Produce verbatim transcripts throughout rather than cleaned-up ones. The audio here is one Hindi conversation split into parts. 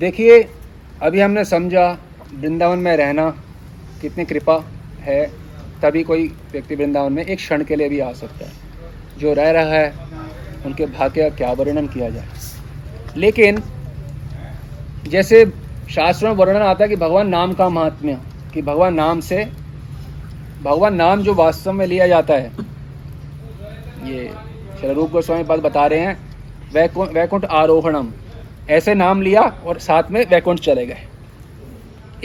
देखिए अभी हमने समझा वृंदावन में रहना कितनी कृपा है, तभी कोई व्यक्ति वृंदावन में एक क्षण के लिए भी आ सकता है। जो रह रहा है उनके भाग्य का क्या वर्णन किया जाए, लेकिन जैसे शास्त्रों में वर्णन आता है कि भगवान नाम का महात्म्य, कि भगवान नाम से, भगवान नाम जो वास्तव में लिया जाता है, ये श्री रूप गोस्वामी पद बता रहे हैं, वैकुंठ वैकुंठ आरोहणम, ऐसे नाम लिया और साथ में वैकुंठ चले गए,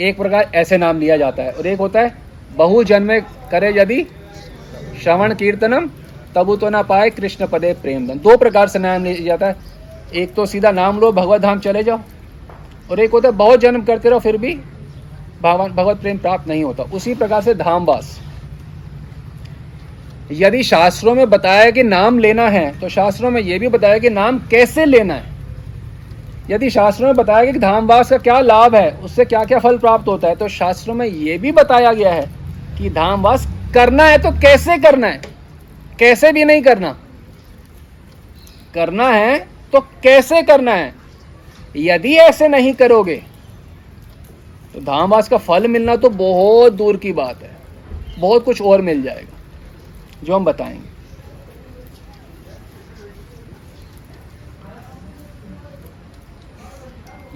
एक प्रकार ऐसे नाम लिया जाता है। और एक होता है बहुजन्मे करे यदि श्रवण कीर्तनम तबु तो ना पाए कृष्ण पदे प्रेमधन, दो प्रकार से नाम लिया जाता है। एक तो सीधा नाम लो भगवत धाम चले जाओ, और एक होता है बहुत जन्म करते रहो फिर भी भगवान भगवत प्रेम प्राप्त नहीं होता। उसी प्रकार से धामवास, यदि शास्त्रों में बताया कि नाम लेना है तो शास्त्रों में यह भी बताया कि नाम कैसे लेना है। यदि शास्त्रों में बताया कि धामवास का क्या लाभ है, उससे क्या क्या फल प्राप्त होता है, तो शास्त्रों में यह भी बताया गया है कि धामवास करना है तो कैसे करना है, कैसे भी नहीं करना, करना है तो कैसे करना है। यदि ऐसे नहीं करोगे तो धामवास का फल मिलना तो बहुत दूर की बात है, बहुत कुछ और मिल जाएगा जो हम बताएंगे।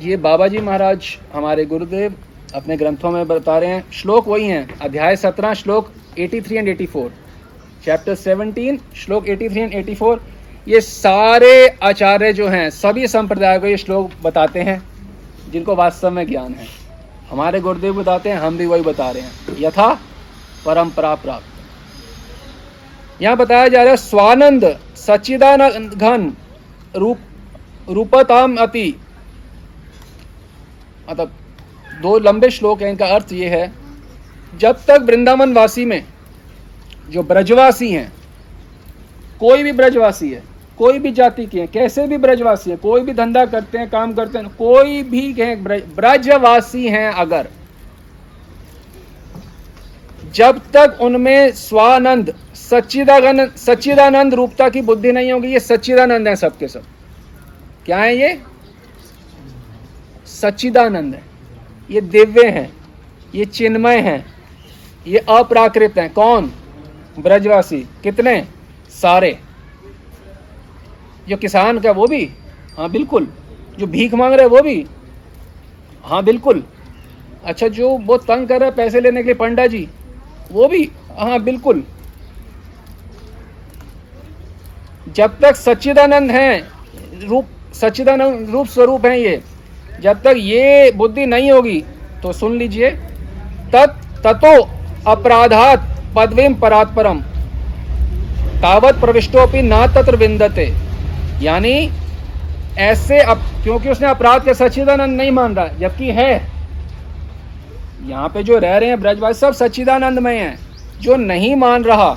ये बाबा जी महाराज हमारे गुरुदेव अपने ग्रंथों में बता रहे हैं, श्लोक वही हैं, अध्याय सत्रह श्लोक तिरासी एंड चौरासी, चैप्टर सत्रह श्लोक तिरासी एंड चौरासी। ये सारे आचार्य जो हैं सभी संप्रदाय को ये श्लोक बताते हैं जिनको वास्तव में ज्ञान है। हमारे गुरुदेव बताते हैं, हम भी वही बता रहे हैं, यथा परंपरा प्राप्त। यहाँ बताया जा रहा है स्वानंद सच्चिदानंद घन रूप रूपताम अति, मतलब दो लंबे श्लोक हैं, इनका अर्थ ये है जब तक वृंदावन वासी में जो ब्रजवासी हैं, कोई भी ब्रजवासी है, कोई भी जाति के हैं, कैसे भी ब्रजवासी है, कोई भी धंधा करते हैं, काम करते हैं, कोई भी हैं ब्रज, ब्रजवासी हैं, अगर जब तक उनमें स्वानंद सच्चिदानंद सच्चिदानंद रूपता की बुद्धि नहीं होगी। ये सच्चिदानंद है, सबके सब क्या है, ये सच्चिदानंद है, ये दिव्य हैं, ये चिन्मय हैं, ये अपराकृत हैं। कौन? ब्रजवासी। कितने? सारे। जो किसान का वो भी, हाँ बिल्कुल। जो भीख मांग रहे वो भी, हाँ बिल्कुल। अच्छा, जो वो तंग कर रहा है पैसे लेने के लिए पंडा जी, वो भी, हाँ बिल्कुल। जब तक सच्चिदानंद हैं, रूप सच्चिदानंद रूप स्वरूप हैं ये, जब तक ये बुद्धि नहीं होगी तो सुन लीजिए, तत् ततो अपराधात पदवीम परात्परम तावत प्रविष्टोपि ना तत्र विंदते, यानी ऐसे अब क्योंकि उसने अपराध के सच्चिदानंद नहीं मान रहा, जबकि है। यहाँ पे जो रह रहे हैं ब्रजवासी सब सच्चिदानंदमय हैं। जो नहीं मान रहा,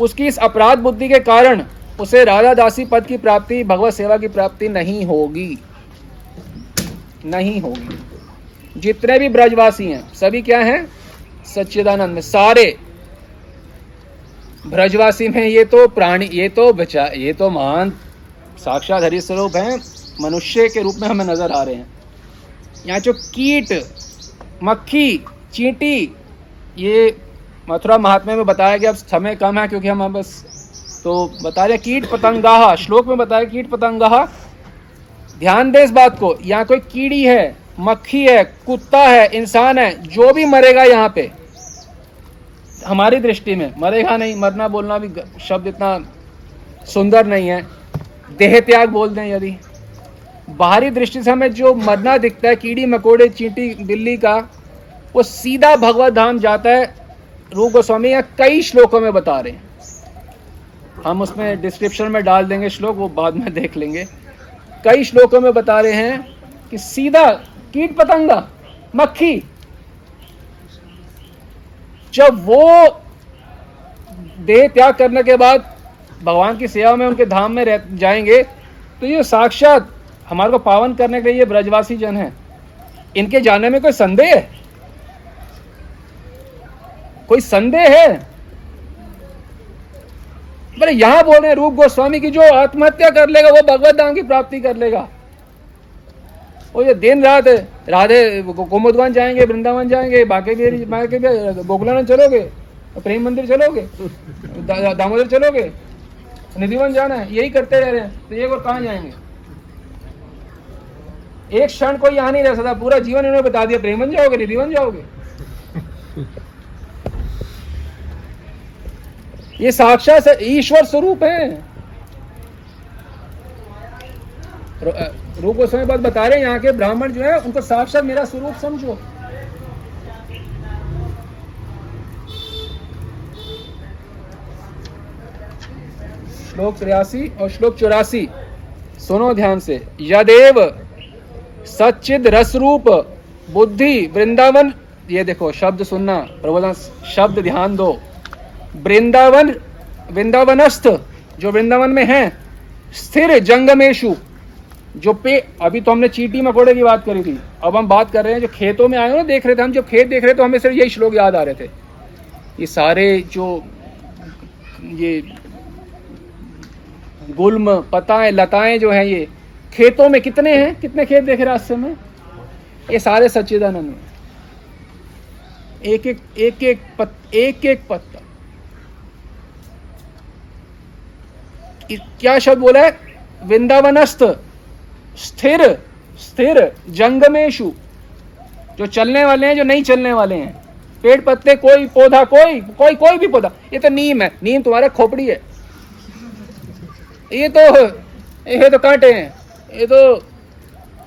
उसकी इस अपराध बुद्धि के कारण उसे राधा दासी पद की प्राप्ति, भगवत सेवा की प्राप्ति नहीं होगी, नहीं होगी। जितने भी ब्रजवासी हैं सभी क्या हैं? सच्चिदानंद में। सारे ब्रजवासी में ये तो प्राणी, ये तो बचा, ये तो महान साक्षात हरि स्वरूप हैं, मनुष्य के रूप में हमें नजर आ रहे हैं। यहाँ जो कीट मक्खी चींटी, ये मथुरा महात्म्य में बताया गया। अब समय कम है क्योंकि हम बस तो बता रहे, कीट पतंगाहा श्लोक में बताया, कीट पतंगाहा। ध्यान दे इस बात को, यहाँ कोई कीड़ी है, मक्खी है, कुत्ता है, इंसान है, जो भी मरेगा यहाँ पे हमारी दृष्टि में मरेगा नहीं। मरना बोलना भी शब्द इतना सुंदर नहीं है, देह त्याग बोल दें। यदि बाहरी दृष्टि से हमें जो मरना दिखता है, कीड़ी मकोड़े चींटी बिल्ली का, वो सीधा भगवत धाम जाता है। रूप गोस्वामी यहाँ कई श्लोकों में बता रहे हैं, हम उसमें डिस्क्रिप्शन में डाल देंगे श्लोक, वो बाद में देख लेंगे। कई श्लोकों में बता रहे हैं कि सीधा कीट पतंगा मक्खी, जब वो देह त्याग करने के बाद भगवान की सेवा में उनके धाम में रह जाएंगे, तो ये साक्षात हमारे को पावन करने के लिए ये ब्रजवासी जन हैं। इनके जाने में कोई संदेह है? कोई संदेह है? अरे यहां बोल रहे हैं रूप गोस्वामी की, जो आत्महत्या कर लेगा वो भगवत धाम की प्राप्ति कर लेगा। और ये दिन रात राधे गोमोदवान जाएंगे, वृंदावन जाएंगे, बाके बाके गोकुलानंद चलोगे, प्रेम मंदिर चलोगे, दा, दामोदर चलोगे, निधिवन जाना है, यही करते रह रहे हैं। तो ये और कहाँ जाएंगे? एक क्षण कोई यहाँ नहीं रह सकता। पूरा जीवन इन्होंने बता दिया, प्रेम मंदिर जाओगे, निधिवन जाओगे। ये साक्षात ईश्वर स्वरूप है। रूप गोस्वामी बात बता रहे हैं, यहाँ के ब्राह्मण जो है उनको साक्षात मेरा स्वरूप समझो। श्लोक तिरासी और श्लोक चौरासी सुनो ध्यान से। यदेव सच्चिद रस रूप बुद्धि वृंदावन, ये देखो शब्द सुनना, प्रबोधन शब्द ध्यान दो। वृंदावन वृंदावनस्थ जो वृंदावन में है, स्थिर जंगमेशु जो पे, अभी तो हमने चीटी मकोड़े की बात करी थी, अब हम बात कर रहे हैं जो खेतों में आए हो ना, देख रहे थे हम, जब खेत देख रहे थे तो हमें सिर्फ यही श्लोक याद आ रहे थे। ये सारे जो ये गुल्म पताएं लताएं जो हैं, ये खेतों में कितने हैं, कितने खेत देखे रास्ते में, ये सारे सच्चिदानंद में। एक एक एक एक पत, एक एक पत्ता, क्या शब्द बोला है? वृंदावनस्थ स्थिर स्थिर जंगमेशु, जो चलने वाले हैं, जो नहीं चलने वाले हैं, पेड़ पत्ते, कोई पौधा, कोई कोई कोई भी पौधा। ये तो नीम है, नीम तुम्हारा खोपड़ी है, ये तो ये तो कांटे हैं, ये तो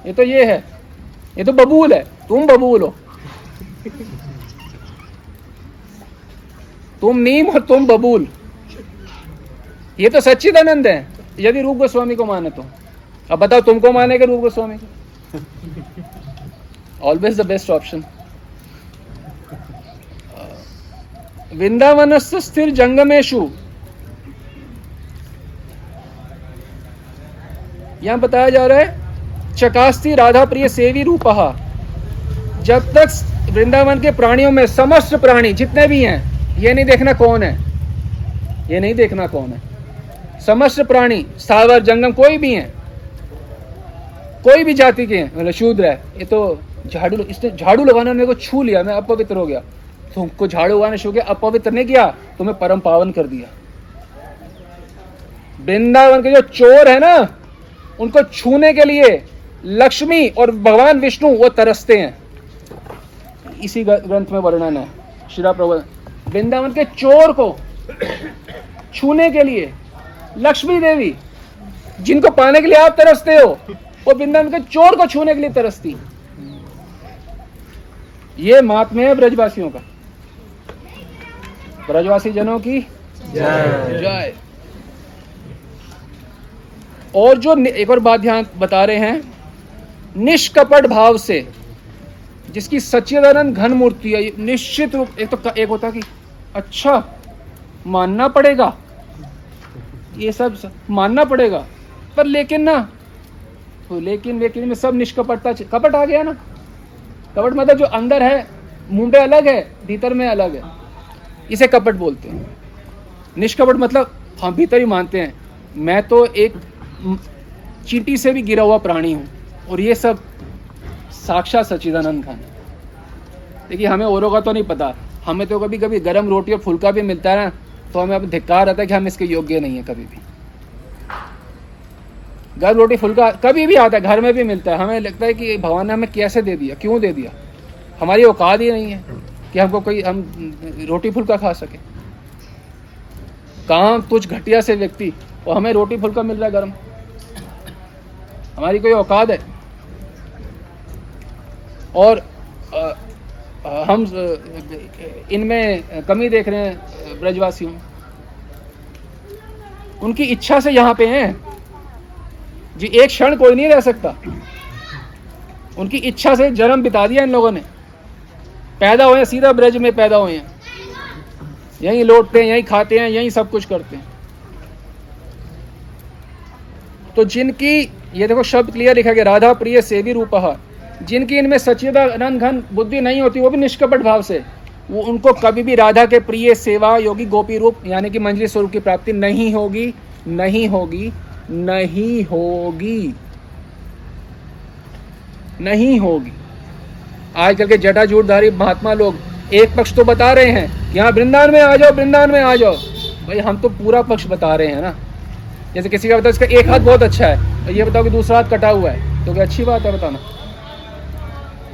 ये तो ये है, ये तो बबूल है, तुम बबूल हो, तुम नीम और तुम बबूल। ये तो सच्चिदानंद है यदि रूप गोस्वामी को माने तो। अब बताओ तुमको माने के रूप गोस्वामी को? Always the best option. वृंदावनस्थ स्थिर जंगमेशु, यहां बताया जा रहा है चकास्ति राधा प्रिय सेवी रूपहा। जब तक वृंदावन के प्राणियों में समस्त प्राणी जितने भी हैं, ये नहीं देखना कौन है, ये नहीं देखना कौन है, समस्त प्राणी सावर जंगम कोई भी हैं, कोई भी जाति के हैं, मतलब शूद्र है, ये तो झाड़ू, इसने झाड़ू लगाना मेरे को छू लिया, मैं अपवित्र हो गया। तुमको झाड़ू लगाना छू गया, अपवित्र नहीं किया, तुम्हें परम पावन कर दिया। वृंदावन के जो चोर है ना, उनको छूने के लिए लक्ष्मी और भगवान विष्णु वो तरसते हैं। इसी ग्रंथ में वर्णन है श्रीला प्रबोधन, वृंदावन के चोर को छूने के लिए लक्ष्मी देवी, जिनको पाने के लिए आप तरसते हो, वो वृंदावन के चोर को छूने के लिए तरसती। ये माहात्म्य है ब्रजवासियों का। ब्रजवासी जनों की जय जय। और जो एक और बात ध्यान बता रहे हैं, निष्कपट भाव से जिसकी सच्चिदानंद घन मूर्ति है, निश्चित रूप, एक तो एक होता कि अच्छा मानना पड़ेगा, ये सब मानना पड़ेगा, पर लेकिन ना तो लेकिन लेकिन में सब निष्कपटता, कपट आ गया ना। कपट मतलब जो अंदर है, मुंह में अलग है, भीतर में अलग है, इसे कपट बोलते हैं। निष्कपट मतलब हम भीतर ही मानते हैं, मैं तो एक चींटी से भी गिरा हुआ प्राणी हूँ, और ये सब साक्षात सच्चिदानंद खान। देखिए हमें औरों का तो नहीं पता, हमें तो कभी कभी गर्म रोटी और फुल्का भी मिलता है ना, तो हमें अब धिक्कार आता है कि हम इसके योग्य नहीं है। कभी भी गर्म रोटी फुल्का कभी भी आता है, घर में भी मिलता है, हमें लगता है कि भगवान ने हमें कैसे दे दिया, क्यों दे दिया, हमारी औकात ही नहीं है कि हमको कोई हम रोटी फुल्का खा सके। काम तुझ घटिया से व्यक्ति, और हमें रोटी फुल्का मिल रहा है गर्म, हमारी कोई औकात है? और आ, हम इनमें कमी देख रहे हैं ब्रजवासियों, उनकी इच्छा से यहाँ पे हैं जी, एक क्षण कोई नहीं रह सकता, उनकी इच्छा से जन्म बिता दिया इन लोगों ने। पैदा हुए सीधा ब्रज में, पैदा हुए हैं, यहीं लौटते हैं, यहीं खाते हैं, यहीं सब कुछ करते हैं। तो जिनकी, ये देखो शब्द क्लियर लिखा गया, राधा प्रिय सेवी रूपहा, जिनकी इनमें सच्चिदानंद घन बुद्धि नहीं होती, वो भी निष्कपट भाव से, वो उनको कभी भी राधा के प्रिय सेवा योगी गोपी रूप यानी कि मंजरी स्वरूप की प्राप्ति नहीं होगी, नहीं होगी, नहीं होगी। नहीं होगी। आजकल के जटा झूठधारी महात्मा लोग एक पक्ष तो बता रहे हैं कि हाँ वृंदावन में आ जाओ, वृंदावन में आ जाओ। भाई हम तो पूरा पक्ष बता रहे हैं ना। जैसे किसी का बताओ इसका एक हाथ बहुत अच्छा है और ये बताओ कि दूसरा हाथ कटा हुआ है, तो क्या अच्छी बात है? बताना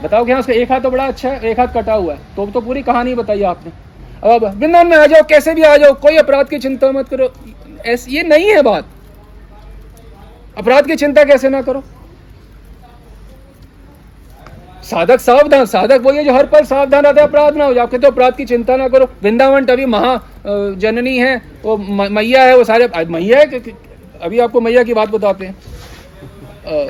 बताओ कि हाँ उसका एक हाथ तो बड़ा अच्छा है, एक हाथ कटा हुआ है, तो तो पूरी कहानी बताई आपने। अब वृंदावन में आ जाओ, कैसे भी आ जाओ, कोई अपराध की चिंता मत करो, ऐसी ये नहीं है बात। अपराध की चिंता कैसे ना करो? साधक सावधान, साधक वो ये जो हर पल सावधान रहता है अपराध ना हो जाए। आप कहते हो अपराध की चिंता ना करो, वृंदावन तभी महा जननी है, वो मैया है, वो सारे मैया है। अभी आपको मैया की बात बताते हैं।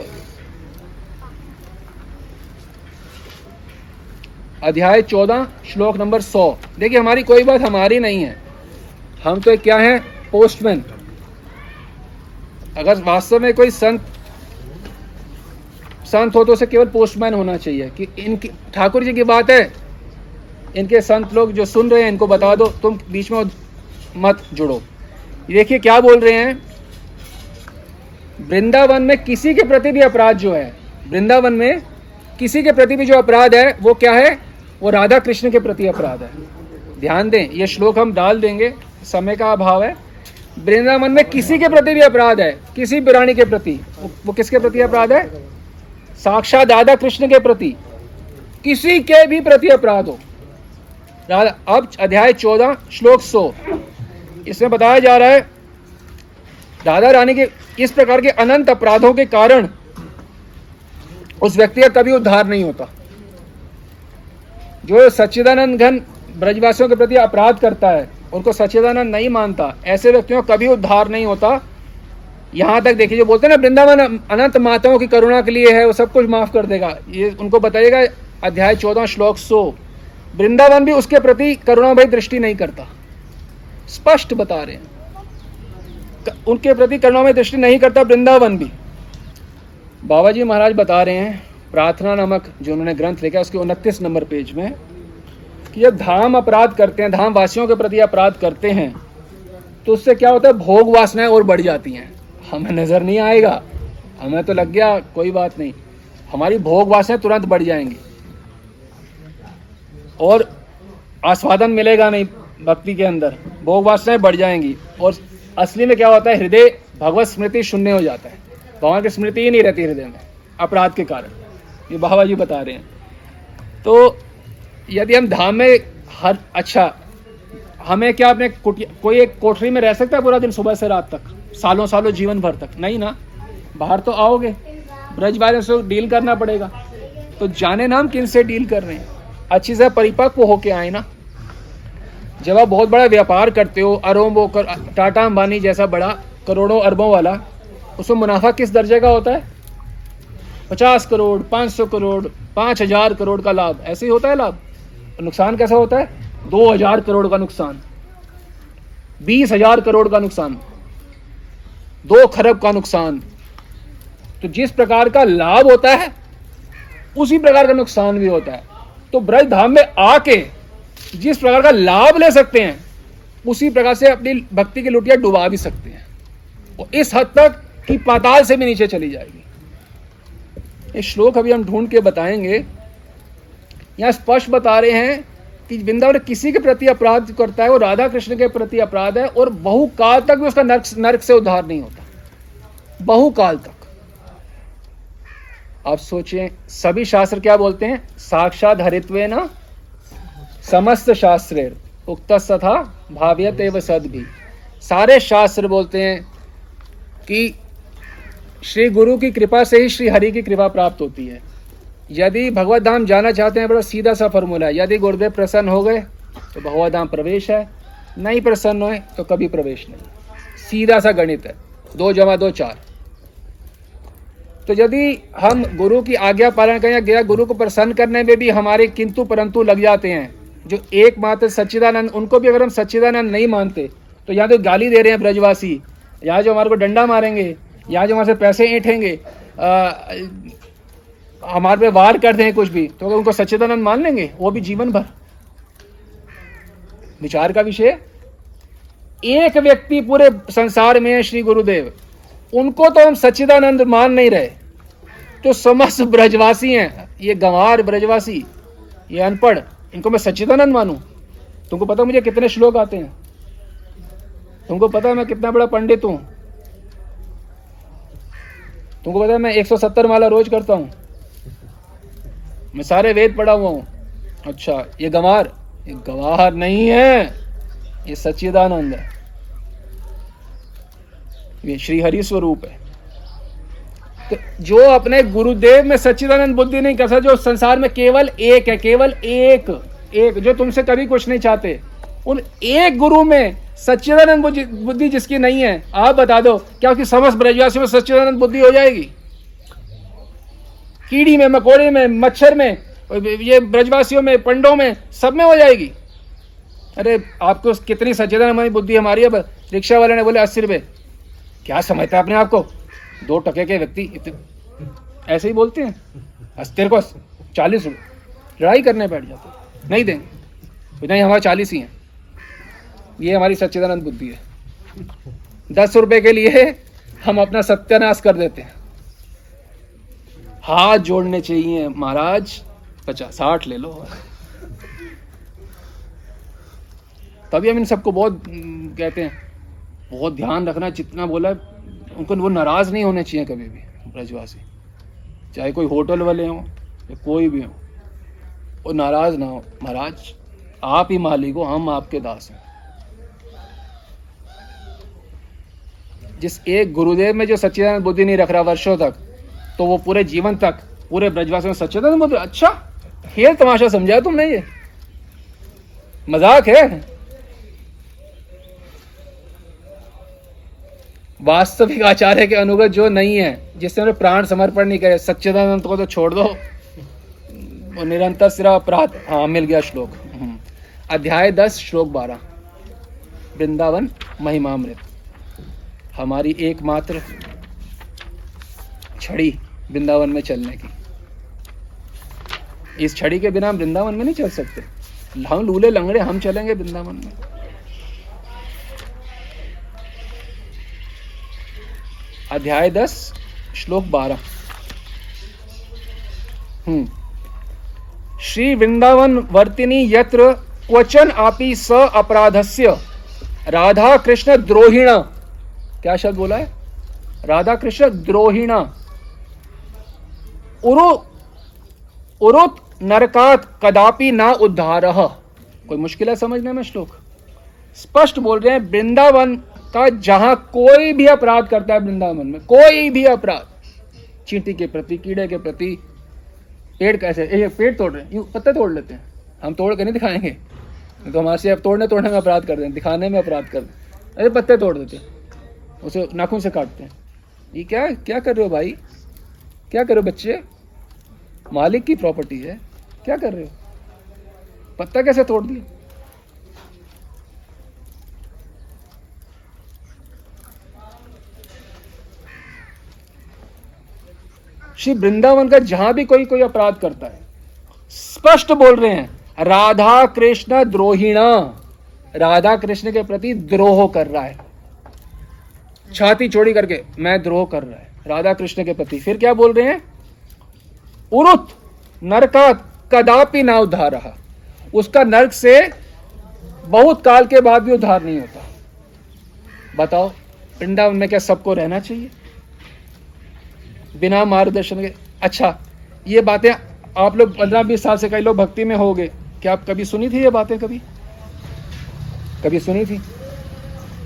अध्याय चौदह श्लोक नंबर सौ। देखिए हमारी कोई बात हमारी नहीं है, हम तो क्या है पोस्टमैन। अगर वास्तव में कोई संत संत हो तो उसे केवल पोस्टमैन होना चाहिए कि इनकी ठाकुर जी की बात है, इनके संत लोग जो सुन रहे हैं इनको बता दो, तुम बीच में मत जुड़ो। देखिए क्या बोल रहे हैं, वृंदावन में किसी के प्रति भी अपराध जो है, वृंदावन में किसी के प्रति भी जो अपराध है वो क्या है? वो राधा कृष्ण के प्रति अपराध है। ध्यान दें, ये श्लोक हम डाल देंगे, समय का अभाव है। वृंदावन में किसी के प्रति भी अपराध है, किसी भी प्राणी के प्रति, वो किसके प्रति अपराध है? साक्षात राधा कृष्ण के प्रति, किसी के भी प्रति अपराध हो। अब अध्याय चौदह श्लोक सौ, इसमें बताया जा रहा है राधा रानी के इस प्रकार के अनंत अपराधों के कारण उस व्यक्ति का कभी उद्धार नहीं होता। जो सच्चिदानंद घन ब्रजवासियों के प्रति अपराध करता है, उनको सच्चिदानंद नहीं मानता, ऐसे व्यक्तियों का कभी उद्धार नहीं होता। यहाँ तक देखिए जो बोलते हैं ना वृंदावन अनंत माताओं की करुणा के लिए है, वो सब कुछ माफ कर देगा, ये उनको बताइएगा। अध्याय चौदह श्लोक सौ, वृंदावन भी उसके प्रति करुणा भरी दृष्टि नहीं करता। स्पष्ट बता रहे हैं, उनके प्रति करुणा भरी दृष्टि नहीं करता वृंदावन भी। बाबा जी महाराज बता रहे हैं प्रार्थना नामक जो उन्होंने ग्रंथ लिखा उसके उनतीस नंबर पेज में कि जब धाम अपराध करते हैं, धाम वासियों के प्रति अपराध करते हैं, तो उससे क्या होता है? भोग वासनाएं और बढ़ जाती हैं। हमें नज़र नहीं आएगा, हमें तो लग गया कोई बात नहीं, हमारी भोग वासनाएं तुरंत बढ़ जाएंगी और आस्वादन मिलेगा नहीं भक्ति के अंदर, भोग वासनाएं बढ़ जाएंगी। और असली में क्या होता है? हृदय भगवत स्मृति शून्य हो जाता है, भगवान की स्मृति ही नहीं रहती हृदय में अपराध के कारण। ये बाबा जी बता रहे हैं। तो यदि हम धाम में हर अच्छा हमें क्या अपने कोई एक कोठरी में रह सकता है पूरा दिन सुबह से रात तक, सालों सालों जीवन भर तक? नहीं ना, बाहर तो आओगे, ब्रजवासियों से डील करना पड़ेगा। तो जाने ना हम किन से डील कर रहे हैं, अच्छी से परिपक्व होके आए ना। जब आप बहुत बड़ा व्यापार करते हो, अरबों कर टाटा अंबानी जैसा बड़ा करोड़ों अरबों वाला, उसमें मुनाफा किस दर्जे का होता है? पचास करोड़, पाँच सौ करोड़, पाँच हजार करोड़ का लाभ, ऐसे ही होता है लाभ। नुकसान कैसा होता है? दो हजार करोड़ का नुकसान, बीस हजार करोड़ का नुकसान, दो खरब का नुकसान। तो जिस प्रकार का लाभ होता है उसी प्रकार का नुकसान भी होता है। तो ब्रज धाम में आके जिस प्रकार का लाभ ले सकते हैं उसी प्रकार से अपनी भक्ति की लुटिया डुबा भी सकते हैं, और इस हद तक कि पाताल से भी नीचे चली जाएगी। ये श्लोक अभी हम ढूंढ के बताएंगे। यहाँ स्पष्ट बता रहे हैं कि वृंदावन किसी के प्रति अपराध करता है, वो राधा कृष्ण के प्रति अपराध है, और बहुकाल तक भी उसका नर्क नर्क से उद्धार नहीं होता, बहुकाल तक। आप सोचें, सभी शास्त्र क्या बोलते हैं? साक्षात हरित्वेन समस्त शास्त्रेर उक्तस्तथा भाव्यते एव सद्भिः। सारे शास्त्र बोलते हैं कि श्री गुरु की कृपा से ही श्री हरि की कृपा प्राप्त होती है। यदि भगवत धाम जाना चाहते हैं, बड़ा सीधा सा फॉर्मूला है, यदि गुरुदेव प्रसन्न हो गए तो भगवत धाम प्रवेश है, नहीं प्रसन्न होए तो कभी प्रवेश नहीं। सीधा सा गणित है, दो जमा दो चार। तो यदि हम गुरु की आज्ञा पालन करें, गया गुरु को प्रसन्न करने में भी हमारे किंतु परंतु लग जाते हैं, जो एकमात्र सच्चिदानंद, उनको भी अगर हम सच्चिदानंद नहीं मानते तो या तो गाली दे रहे हैं ब्रजवासी, या जो हमारे को डंडा मारेंगे, या जो हमारे से पैसे ऐंठेंगे, हमारे पे वार करते हैं कुछ भी, तो अगर उनको सच्चिदानंद मान लेंगे वो भी जीवन भर। विचार का विषय, एक व्यक्ति पूरे संसार में श्री गुरुदेव, उनको तो हम सच्चिदानंद मान नहीं रहे, जो समस्त ब्रजवासी हैं, ये गंवार ब्रजवासी, ये अनपढ़, इनको मैं सच्चिदानंद मानूं। तुमको पता मुझे कितने श्लोक आते हैं? तुमको पता है मैं कितना बड़ा पंडित हूँ? तुमको पता है मैं एक सौ सत्तर माला रोज करता हूँ? मैं सारे वेद पढ़ा हुआ हूँ। अच्छा, ये गंवार, ये गंवार नहीं है, ये सच्चिदानंद है, ये श्रीहरि स्वरूप है। तो जो अपने गुरुदेव में सच्चिदानंद बुद्धि नहीं कर सकता, जो संसार में केवल एक है, केवल एक एक जो तुमसे कभी कुछ नहीं चाहते, उन एक गुरु में सच्चिदानंद बुद्धि जिसकी नहीं है, आप बता दो क्या उसकी समस्त ब्रजवासी में सच्चिदानंद बुद्धि हो जाएगी? कीड़ी में, मकोड़े में, मच्छर में, ये ब्रजवासियों में, पंडों में, सब में हो जाएगी? अरे आपको कितनी सच्चिदानंद बुद्धि हमारी है? रिक्शा वाले ने बोले अस्सी रुपये, क्या समझता है अपने आपको? दो टके के व्यक्ति ऐसे ही बोलते हैं, तेरे को चालीस रुपये, लड़ाई करने बैठ जाते, नहीं देंगे, नहीं हमारे चालीस ही हैं। ये हमारी सच्चिदानंद बुद्धि है। दस रुपए के लिए हम अपना सत्यानाश कर देते हैं। हाथ जोड़ने चाहिए महाराज, पचास साठ ले लो। तभी हम इन सबको बहुत कहते हैं, बहुत ध्यान रखना, जितना बोला उनको वो नाराज़ नहीं होने चाहिए कभी भी ब्रजवासी, चाहे कोई होटल वाले हों या कोई भी हो, वो नाराज़ ना हो। महाराज आप ही मालिक हो, हम आपके दास हैं। जिस एक गुरुदेव में जो सच्चिदानंद बुद्धि नहीं रख रहा वर्षों तक, तो वो पूरे जीवन तक पूरे ब्रजवासी में सच्चिदानंद बुद्धि। अच्छा, खेल तमाशा समझा तुमने? ये मजाक है? वास्तविक आचार्य के अनुगत जो नहीं है, जिसने उन्हें प्राण समर्पण नहीं करे, सच्चिदानंद को तो छोड़ दो, वो निरंतर सिरा अपराध। हाँ, मिल गया श्लोक, अध्याय दस श्लोक बारह, वृंदावन महिमामृत। हमारी एकमात्र छड़ी वृंदावन में चलने की, इस छड़ी के बिना हम वृंदावन में नहीं चल सकते। हम लूले लंगड़े हम चलेंगे वृंदावन में? अध्याय दस श्लोक बारह। हम्म श्री वृंदावन वर्तिनी यत्र क्वचन आपी स अपराधस्य राधा कृष्ण द्रोहिणा। क्या शब्द बोला है? राधा कृष्ण द्रोहिणा। उरु उरुत नरकात कदापि ना उद्धारः। कोई मुश्किल है समझने में श्लोक? स्पष्ट बोल रहे हैं, वृंदावन का जहां कोई भी अपराध करता है, वृंदावन में कोई भी अपराध, चींटी के प्रति, कीड़े के प्रति, पेड़ कैसे, ये पेड़ तोड़ रहे हैं, यूं पत्ते तोड़ लेते हैं, हम तोड़ के नहीं दिखाएंगे तो हमारे से अब तोड़ने तोड़ने में अपराध कर दें, दिखाने में अपराध कर दें। अरे पत्ते तोड़ देते हैं, उसे नाखून से काटते हैं। ये क्या क्या कर रहे हो भाई? क्या कर रहे हो बच्चे? मालिक की प्रॉपर्टी है, क्या कर रहे हो? पत्ता कैसे तोड़ दिया? श्री वृंदावन का जहां भी कोई कोई अपराध करता है, स्पष्ट बोल रहे हैं, राधा कृष्ण द्रोहिणा, राधा कृष्ण के प्रति द्रोह कर रहा है, छाती चौड़ी करके मैं द्रोह कर रहा है राधा कृष्ण के प्रति। फिर क्या बोल रहे हैं? उरुत नरकात कदापि ना उद्धार रहा, उसका नरक से बहुत काल के बाद भी उद्धार नहीं होता। बताओ, वृंदावन में क्या सबको रहना चाहिए बिना मार्गदर्शन के? अच्छा, ये बातें आप लोग पंद्रह बीस साल से, कई लोग भक्ति में हो गए, क्या आप कभी सुनी थी ये बातें? कभी कभी सुनी थी?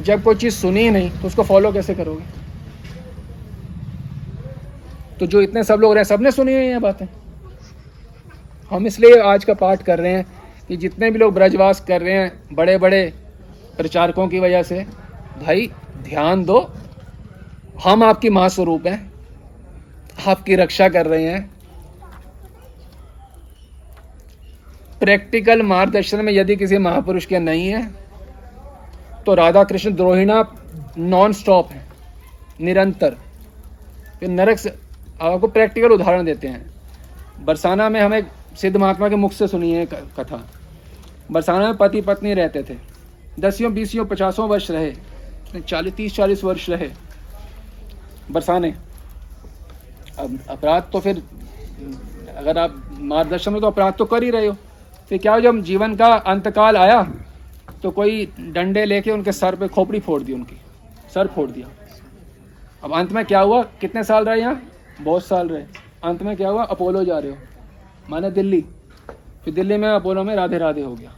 जब कोई चीज़ सुनी नहीं तो उसको फॉलो कैसे करोगे? तो जो इतने सब लोग रहे, सबने सुनी है ये बातें। हम इसलिए आज का पाठ कर रहे हैं कि जितने भी लोग ब्रजवास कर रहे हैं बड़े बड़े प्रचारकों की वजह से, भाई ध्यान दो, हम आपकी माँ स्वरूप हैं, आपकी रक्षा कर रहे हैं। प्रैक्टिकल मार्गदर्शन में यदि किसी महापुरुष के नहीं है, तो राधा कृष्ण द्रोहिणा नॉन स्टॉप है, निरंतर। फिर नरक से आपको प्रैक्टिकल उदाहरण देते हैं। बरसाना में हमें सिद्ध महात्मा के मुख से सुनी है कथा। बरसाना में पति पत्नी रहते थे, दसियों बीसियों पचासों वर्ष रहे, चालीस तीस चालीस वर्ष रहे बरसाने। अपराध तो फिर अगर आप मार्गदर्शन में तो अपराध तो कर ही रहे हो, फिर क्या हो जब जीवन का अंतकाल आया तो कोई डंडे लेके उनके सर पे खोपड़ी फोड़ दी, उनकी सर फोड़ दिया। अब अंत में क्या हुआ, कितने साल रहे यहाँ, बहुत साल रहे, अंत में क्या हुआ, अपोलो जा रहे हो माने दिल्ली, फिर दिल्ली में अपोलो में राधे राधे हो गया।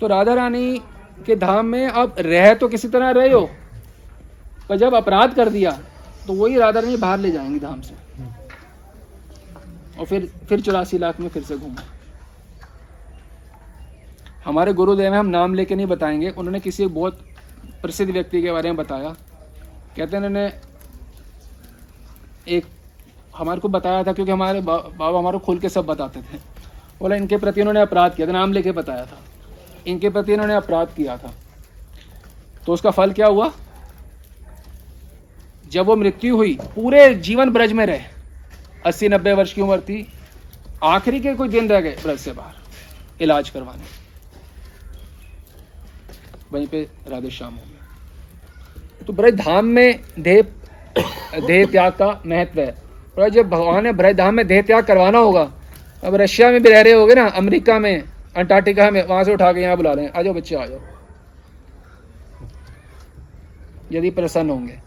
तो राधा रानी के धाम में आप रह तो किसी तरह रहे हो, पर जब अपराध कर दिया तो वही राधा रानी बाहर ले जाएंगी धाम से, और फिर फिर चौरासी लाख में फिर से घूमा। हमारे गुरुदेव हैं, हम नाम लेके नहीं बताएंगे, उन्होंने किसी एक बहुत प्रसिद्ध व्यक्ति के बारे में बताया। कहते हैं उन्होंने एक हमारे को बताया था, क्योंकि हमारे बा, बाबा हमारे खुल के सब बताते थे। बोला इनके प्रति उन्होंने अपराध किया था, नाम लेके बताया था, इनके प्रति इन्होंने अपराध किया था, तो उसका फल क्या हुआ, जब वो मृत्यु हुई पूरे जीवन ब्रज में रहे, अस्सी नब्बे वर्ष की उम्र थी, आखिरी के कुछ दिन रह गए ब्रज से बाहर इलाज करवाने, वहीं पे राधे श्याम हो गया। तो ब्रज धाम में देह देह त्याग का महत्व है, और जब भगवान ने ब्रज धाम में देह त्याग करवाना होगा, अब रशिया में भी रह रहे होगे ना, अमेरिका में, अंटार्कटिका में, वहां से उठा के यहाँ बुला रहे हैं, आ जाओ बच्चे आ जाओ, यदि प्रसन्न होंगे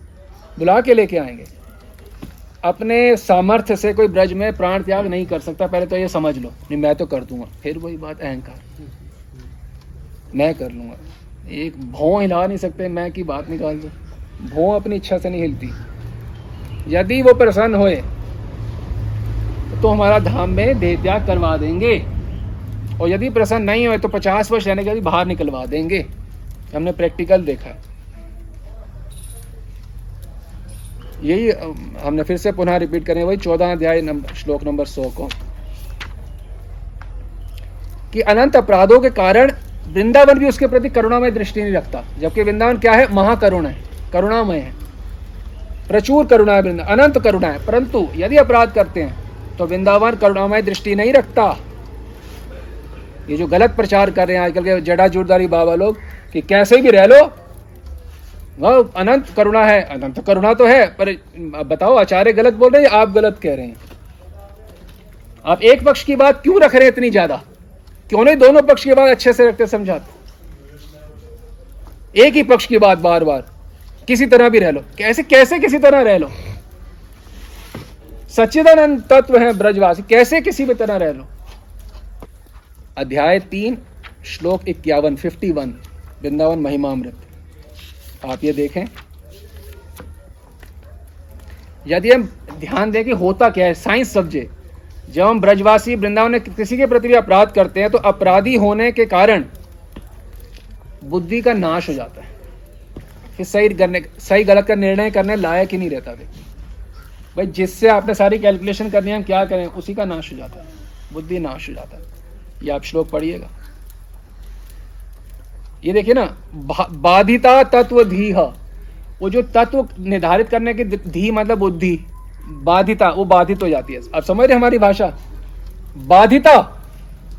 बुला के लेके आएंगे। अपने सामर्थ्य से कोई ब्रज में प्राण त्याग नहीं कर सकता, पहले तो ये समझ लो, नहीं मैं तो कर दूंगा, फिर वही बात अहंकार, मैं कर लूंगा, एक भौं हिला नहीं सकते, मैं की बात निकाल दो, भौं अपनी इच्छा से नहीं हिलती। यदि वो प्रसन्न होए तो हमारा धाम में देह त्याग करवा देंगे, और यदि प्रसन्न नहीं हुए तो पचास वर्ष रहने के बाद बाहर निकलवा देंगे, हमने प्रैक्टिकल देखा है। यही हमने फिर से पुनः रिपीट करें वही चौदह अध्याय श्लोक नंबर सौ को, कि अनंत अपराधों के कारण वृंदावन भी उसके प्रति करुणामय दृष्टि नहीं रखता, जबकि वृंदावन क्या है, महाकरुण है, करुणामय है, प्रचुर करुणा है, वृंदावन अनंत करुणा है, परंतु यदि अपराध करते हैं तो वृंदावन करुणामय दृष्टि नहीं रखता। ये जो गलत प्रचार कर रहे हैं आजकल के जड़ा जुड़दारी बाबा लोग, कि कैसे भी रह लो वह अनंत करुणा है, अनंत करुणा तो है, पर बताओ आचार्य गलत बोल रहे हैं, आप गलत कह रहे हैं, आप एक पक्ष की बात क्यों रख रहे हैं इतनी ज्यादा, क्यों नहीं दोनों पक्ष की बात अच्छे से रखते समझाते, एक ही पक्ष की बात बार बार, किसी तरह भी रह लो, कैसे कैसे किसी तरह रह लो, सच्चिदानंद तत्व है ब्रजवासी, कैसे किसी भी तरह रह लो। अध्याय तीन श्लोक इक्यावन फिफ्टी वन वृंदावन महिमामृत, आप ये देखें, यदि हम ध्यान दें कि होता क्या है, साइंस समझे, जब हम ब्रजवासी वृंदावन में किसी के प्रति भी अपराध करते हैं तो अपराधी होने के कारण बुद्धि का नाश हो जाता है, फिर सही करने सही गलत का निर्णय करने लायक ही नहीं रहता व्यक्ति। भाई जिससे आपने सारी कैलकुलेशन करनी है हम क्या करें, उसी का नाश हो जाता है, बुद्धि नाश हो जाता है। ये आप श्लोक पढ़िएगा, ये देखिए ना, बा, बाधिता तत्व धीह, वो जो तत्व निर्धारित करने की धी मतलब बुद्धि, बाधिता वो बाधित हो जाती है, आप समझ रहे हमारी भाषा, बाधिता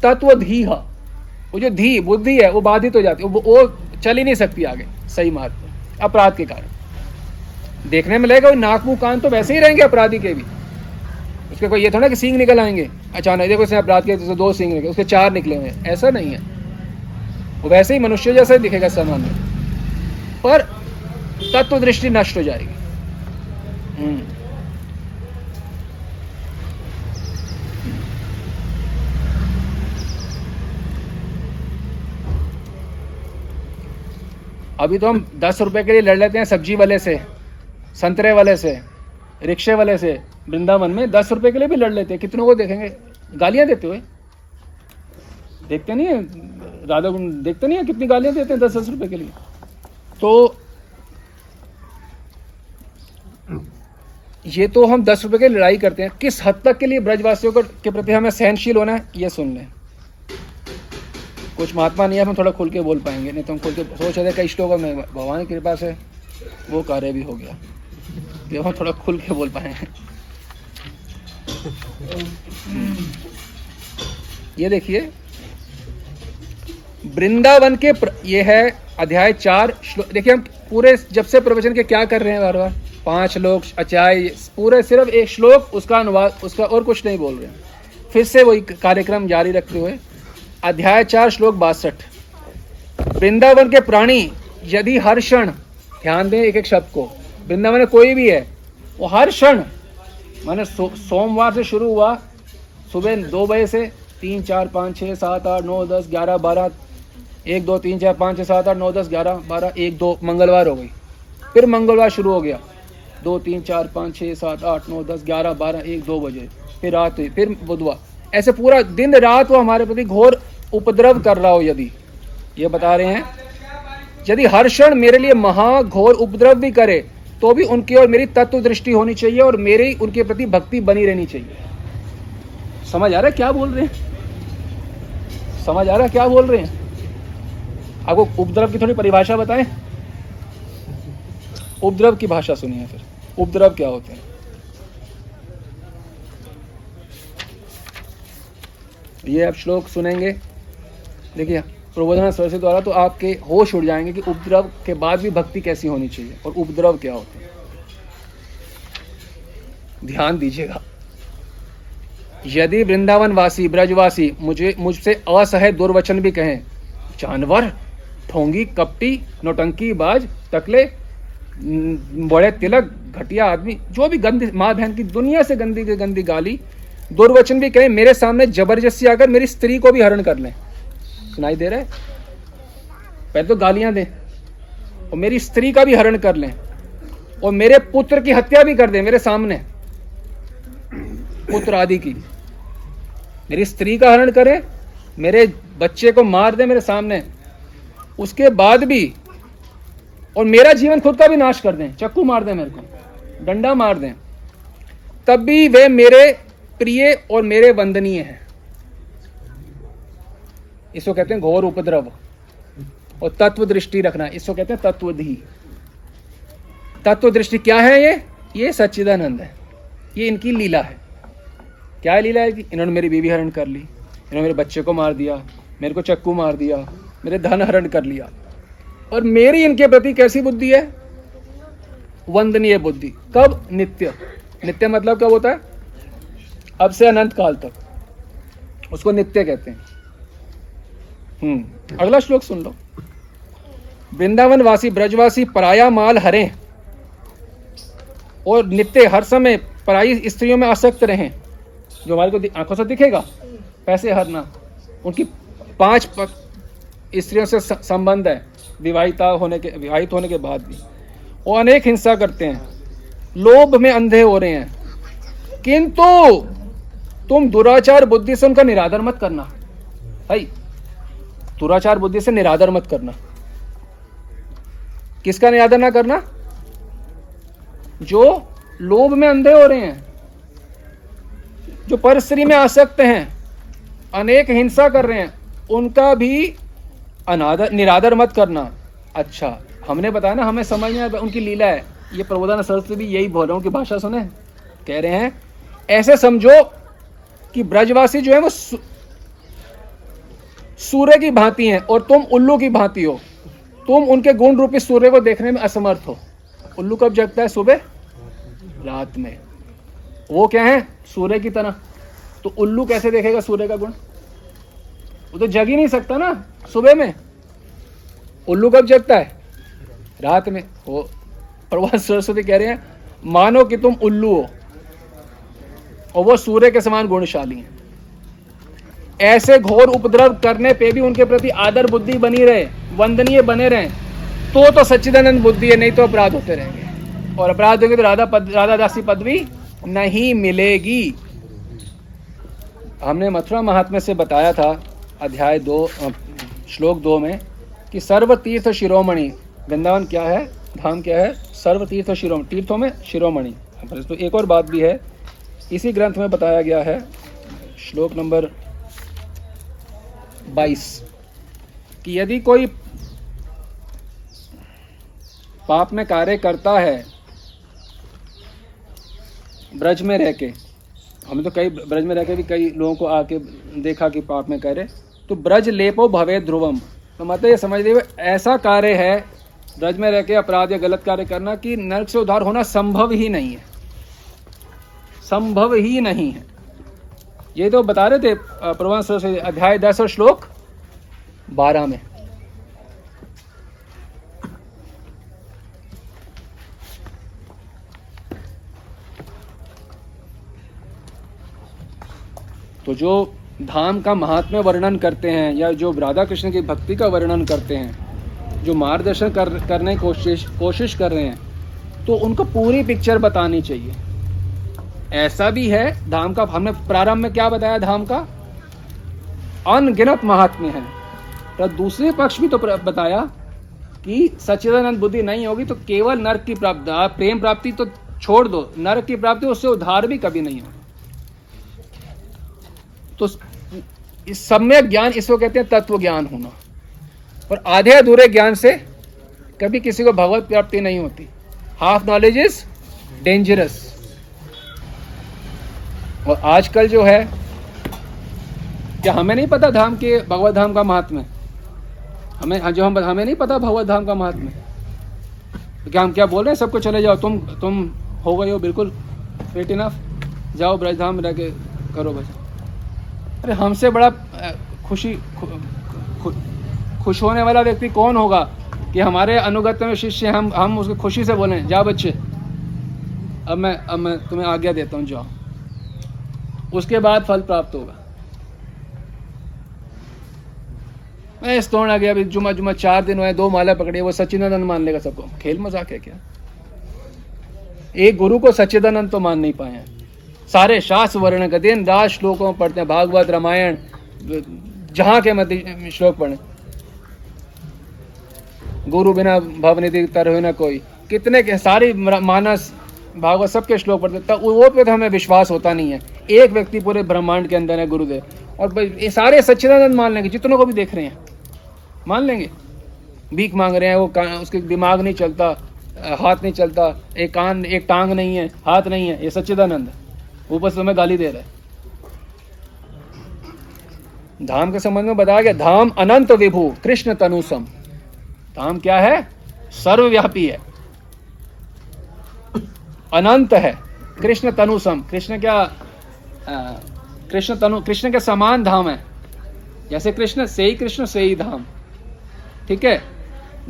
तत्व धीह, वो जो धी बुद्धि है वो बाधित हो जाती है, वो, वो चल ही नहीं सकती आगे सही मार्ग पर अपराध के कारण। देखने में लगेगा वो नाक मुंह कान तो वैसे ही रहेंगे अपराधी के भी, उसके कोई ये थोड़ा कि सींग निकल आएंगे अचानक, देखो इसने अपराध किया तो दो सींग निकले, उसके चार निकले हुए हैं, ऐसा नहीं है, वो वैसे ही मनुष्य जैसा ही दिखेगा सामान्य, पर तत्व दृष्टि नष्ट हो जाएगी। अभी तो हम दस रुपए के लिए लड़ लेते हैं सब्जी वाले से, संतरे वाले से, रिक्शे वाले से, वृंदावन में दस रुपए के लिए भी लड़ लेते हैं, कितनों को देखेंगे गालियां देते हुए, देखते नहीं है राधा कुंड, देखते नहीं है कितनी गालियां देते हैं दस दस रुपए के लिए। तो ये तो हम दस रुपए की लड़ाई करते हैं, किस हद तक के लिए ब्रजवासियों के प्रति हमें सहनशील होना है ये सुन लें। कुछ महात्मा नहीं है हम थोड़ा खुल के बोल पाएंगे, नहीं तो हम खुल के सोच रहे कई श्लोकों में, भगवान की कृपा से वो कार्य भी हो गया, हम थोड़ा खुल के बोल पाए। ये देखिए वृंदावन के प्र... ये है अध्याय चार श्लोक, देखिए हम पूरे जब से प्रवचन के क्या कर रहे हैं बार बार, पांच लोग अचाई पूरे सिर्फ एक श्लोक उसका अनुवाद उसका और कुछ नहीं बोल रहे हैं। फिर से वही कार्यक्रम जारी रखते हुए अध्याय चार श्लोक बासठ, वृंदावन के प्राणी यदि हर क्षण, ध्यान दें एक एक शब्द को, वृंदावन कोई भी है वो हर क्षण, मैंने सो, सोमवार से शुरू हुआ सुबह दो बजे से तीन चार पाँच छः सात आठ नौ दस ग्यारह बारह एक दो तीन चार पाँच छः सात आठ नौ दस ग्यारह बारह एक दो मंगलवार हो गई, फिर मंगलवार शुरू हो गया दो तीन चार पाँच छः सात आठ नौ दस ग्यारह बारह एक दो बजे, फिर रात हुई, फिर बुधवार, ऐसे पूरा दिन रात वो हमारे प्रति घोर उपद्रव कर रहा हो। यदि ये बता रहे हैं यदि हर क्षण मेरे लिए महा घोर उपद्रव भी करे तो भी उनकी और मेरी तत्व दृष्टि होनी चाहिए और मेरी उनके प्रति भक्ति बनी रहनी चाहिए। समझ आ रहा है क्या बोल रहे हैं? समझ आ रहा है क्या बोल रहे हैं? आपको उपद्रव की थोड़ी परिभाषा बताएं। उपद्रव की भाषा सुनिए। फिर उपद्रव क्या होते हैं? ये आप श्लोक सुनेंगे, देखिए प्रबोधना सरस्वती द्वारा, तो आपके होश उड़ जाएंगे कि उपद्रव के बाद भी भक्ति कैसी होनी चाहिए और उपद्रव क्या होते हैं। ध्यान दीजिएगा, यदि वृंदावनवासी ब्रजवासी मुझे मुझसे असह्य दुर्वचन भी कहें, जानवर, ठोंगी, कपटी, नौटंकी बाज, तकले, बड़े तिलक, घटिया आदमी, जो भी गंदी माँ बहन की दुनिया से गंदी के गंदी गाली दुर्वचन भी कहें, मेरे सामने जबरदस्ती आकर मेरी स्त्री को भी हरण कर लें। सुनाई दे रहा है? पहले तो गालियां दें और मेरी स्त्री का भी हरण कर लें और मेरे पुत्र की हत्या भी कर दें मेरे सामने, पुत्र आदि की, मेरी स्त्री का हरण करें, मेरे बच्चे को मार दे मेरे सामने, उसके बाद भी और मेरा जीवन खुद का भी नाश कर दें, चक्कू मार दें मेरे को, डंडा मार दें, तब भी वे मेरे प्रिय और मेरे वंदनीय हैं। इसको कहते हैं घोर उपद्रव। और तत्व दृष्टि रखना, इसको कहते हैं तत्वधि। तत्व दृष्टि क्या है? ये ये सच्चिदानंद है, ये इनकी लीला है। क्या लीला है? कि इन्होंने मेरी बीवी हरण कर ली, इन्होंने मेरे बच्चे को मार दिया, मेरे को चक्कू मार दिया, मेरे धन हरण कर लिया, और मेरी इनके प्रति कैसी बुद्धि है? वंदनीय बुद्धि। कब? नित्य। नित्य मतलब कब होता है? अब से अनंत काल तक, उसको नित्य कहते हैं। हम्म अगला श्लोक सुन लो। वृंदावनवासी ब्रजवासी पराया माल हरें और नित्य हर समय पराई स्त्रियों में आसक्त रहें, जो हमारे को आंखों से दिखेगा, पैसे हरना, उनकी पांच स्त्रियों से संबंध है, विवाहिता होने के विवाहित होने के बाद भी, और अनेक हिंसा करते हैं, लोभ में अंधे हो रहे हैं, किंतु तुम दुराचार बुद्धि से उनका निरादर मत करना। भाई दुराचार बुद्धि से निरादर मत करना। किसका निरादर ना करना? जो लोभ में अंधे हो रहे हैं, जो पर स्त्री में आसक्त हैं, अनेक हिंसा कर रहे हैं, उनका भी अनादर निरादर मत करना। अच्छा, हमने बताया ना, हमें समझ में उनकी लीला है। ये प्रबोधना सरस्वती भी यही बोल रहे हैं कि भाषा सुने, कह रहे हैं ऐसे समझो कि ब्रजवासी जो है वो सू, सूर्य की भांति हैं और तुम उल्लू की भांति हो। तुम उनके गुण रूपी सूर्य को देखने में असमर्थ हो। उल्लू कब जगता है? सुबह, रात में। वो क्या है? सूर्य की तरह। तो उल्लू कैसे देखेगा सूर्य का गुण? वो तो जग ही नहीं सकता ना सुबह में। उल्लू कब जगता है? रात में। वो प्रबोधना सरस्वती कह रहे हैं मानो कि तुम उल्लू हो और वो सूर्य के समान गुणशाली हैं। ऐसे घोर उपद्रव करने पे भी उनके प्रति आदर बुद्धि बनी रहे, वंदनीय बने रहे, तो तो सच्चिदानंद बुद्धि है, नहीं तो अपराध होते रहेंगे, और अपराध होंगे तो राधा पद, राधा दासी पदवी नहीं मिलेगी। हमने मथुरा महात्म्य से बताया था अध्याय दो श्लोक दो में कि सर्वतीर्थ शिरोमणि, वृंदावन क्या है, धाम क्या है, सर्वतीर्थ शिरोमणि, तीर्थों में शिरोमणि। तो एक और बात भी है इसी ग्रंथ में बताया गया है, श्लोक नंबर बाईस, कि यदि कोई पाप में कार्य करता है ब्रज में रह के, हमें तो कई ब्रज में रहकर भी कई लोगों को आके देखा कि पाप में करे, तो ब्रज लेपो भवे ध्रुवम, तो मतलब ये समझ लीजिए ऐसा कार्य है ब्रज में रहकर अपराध या गलत कार्य करना कि नरक से उद्धार होना संभव ही नहीं है, संभव ही नहीं है। ये तो बता रहे थे प्रवंश से अध्याय दस और श्लोक बारह में। तो जो धाम का महात्म्य वर्णन करते हैं या जो राधा कृष्ण की भक्ति का वर्णन करते हैं, जो मार्गदर्शन कर, करने की कोशिश कोशिश कर रहे हैं, तो उनको पूरी पिक्चर बतानी चाहिए। ऐसा भी है धाम का, हमने प्रारंभ में क्या बताया, धाम का अनगिनत महात्म्य है, पर दूसरे पक्ष भी तो बताया कि सच्चिदानंद बुद्धि नहीं होगी तो केवल नर्क की प्राप्ति, प्रेम प्राप्ति तो छोड़ दो, नर्क की प्राप्ति उससे उद्धार भी कभी नहीं होगा। तो इस सम्यक ज्ञान इसको कहते हैं तत्व ज्ञान होना, और आधे अधूरे ज्ञान से कभी किसी को भगवत प्राप्ति नहीं होती। Half knowledge is dangerous. और आजकल जो है, क्या हमें नहीं पता धाम के भगवत धाम का महात्म्य, हमें जो हम हमें नहीं पता भगवत धाम का महात्म्य, तो क्या हम क्या बोल रहे हैं सबको चले जाओ, तुम तुम हो गए हो बिल्कुल फिट इनफ, जाओ ब्रज धाम रह के करो बस। अरे हमसे बड़ा खुशी खु, खु, खुश होने वाला व्यक्ति कौन होगा कि हमारे अनुगत में शिष्य, हम हम उसको खुशी से बोलें जा बच्चे अब मैं अब मैं तुम्हें आज्ञा देता हूँ जाओ, उसके बाद फल प्राप्त होगा। मैं इस तोड़ आ गया, अभी जुमा जुमा चार दिन हुए, दो माला पकड़े, वो सच्चिदानंद मान लेगा सबको, खेल मजाक है क्या? एक गुरु को सच्चिदानंद तो मान नहीं पाए हैं। सारे शास्त्र वर्णन करते हैं, राज श्लोकों में पढ़ते हैं, भागवत रामायण जहाँ के मध्य श्लोक पढ़े, गुरु बिना भवनिधि तरह न कोई, कितने के सारी मानस भागवत सबके श्लोक पढ़ते, तब वो पे तो हमें विश्वास होता नहीं है। एक व्यक्ति पूरे ब्रह्मांड के अंदर है गुरुदेव, और ये सारे सच्चिदानंद मान लेंगे, जितनों को भी देख रहे हैं मान लेंगे। भीख मांग रहे हैं, वो उसके दिमाग नहीं चलता, हाथ नहीं चलता, एक कान एक टांग नहीं है, हाथ नहीं है, ये सच्चिदानंद है, ऊपर से तुम्हें गाली दे रहा है। धाम के संबंध में बताया गया, धाम अनंत विभू कृष्ण तनुसम, धाम क्या है, सर्वव्यापी है, अनंत है, कृष्ण तनुसम, कृष्ण क्या आ, कृष्ण तनु, कृष्ण के समान धाम है, जैसे कृष्ण से ही कृष्ण से ही धाम, ठीक है।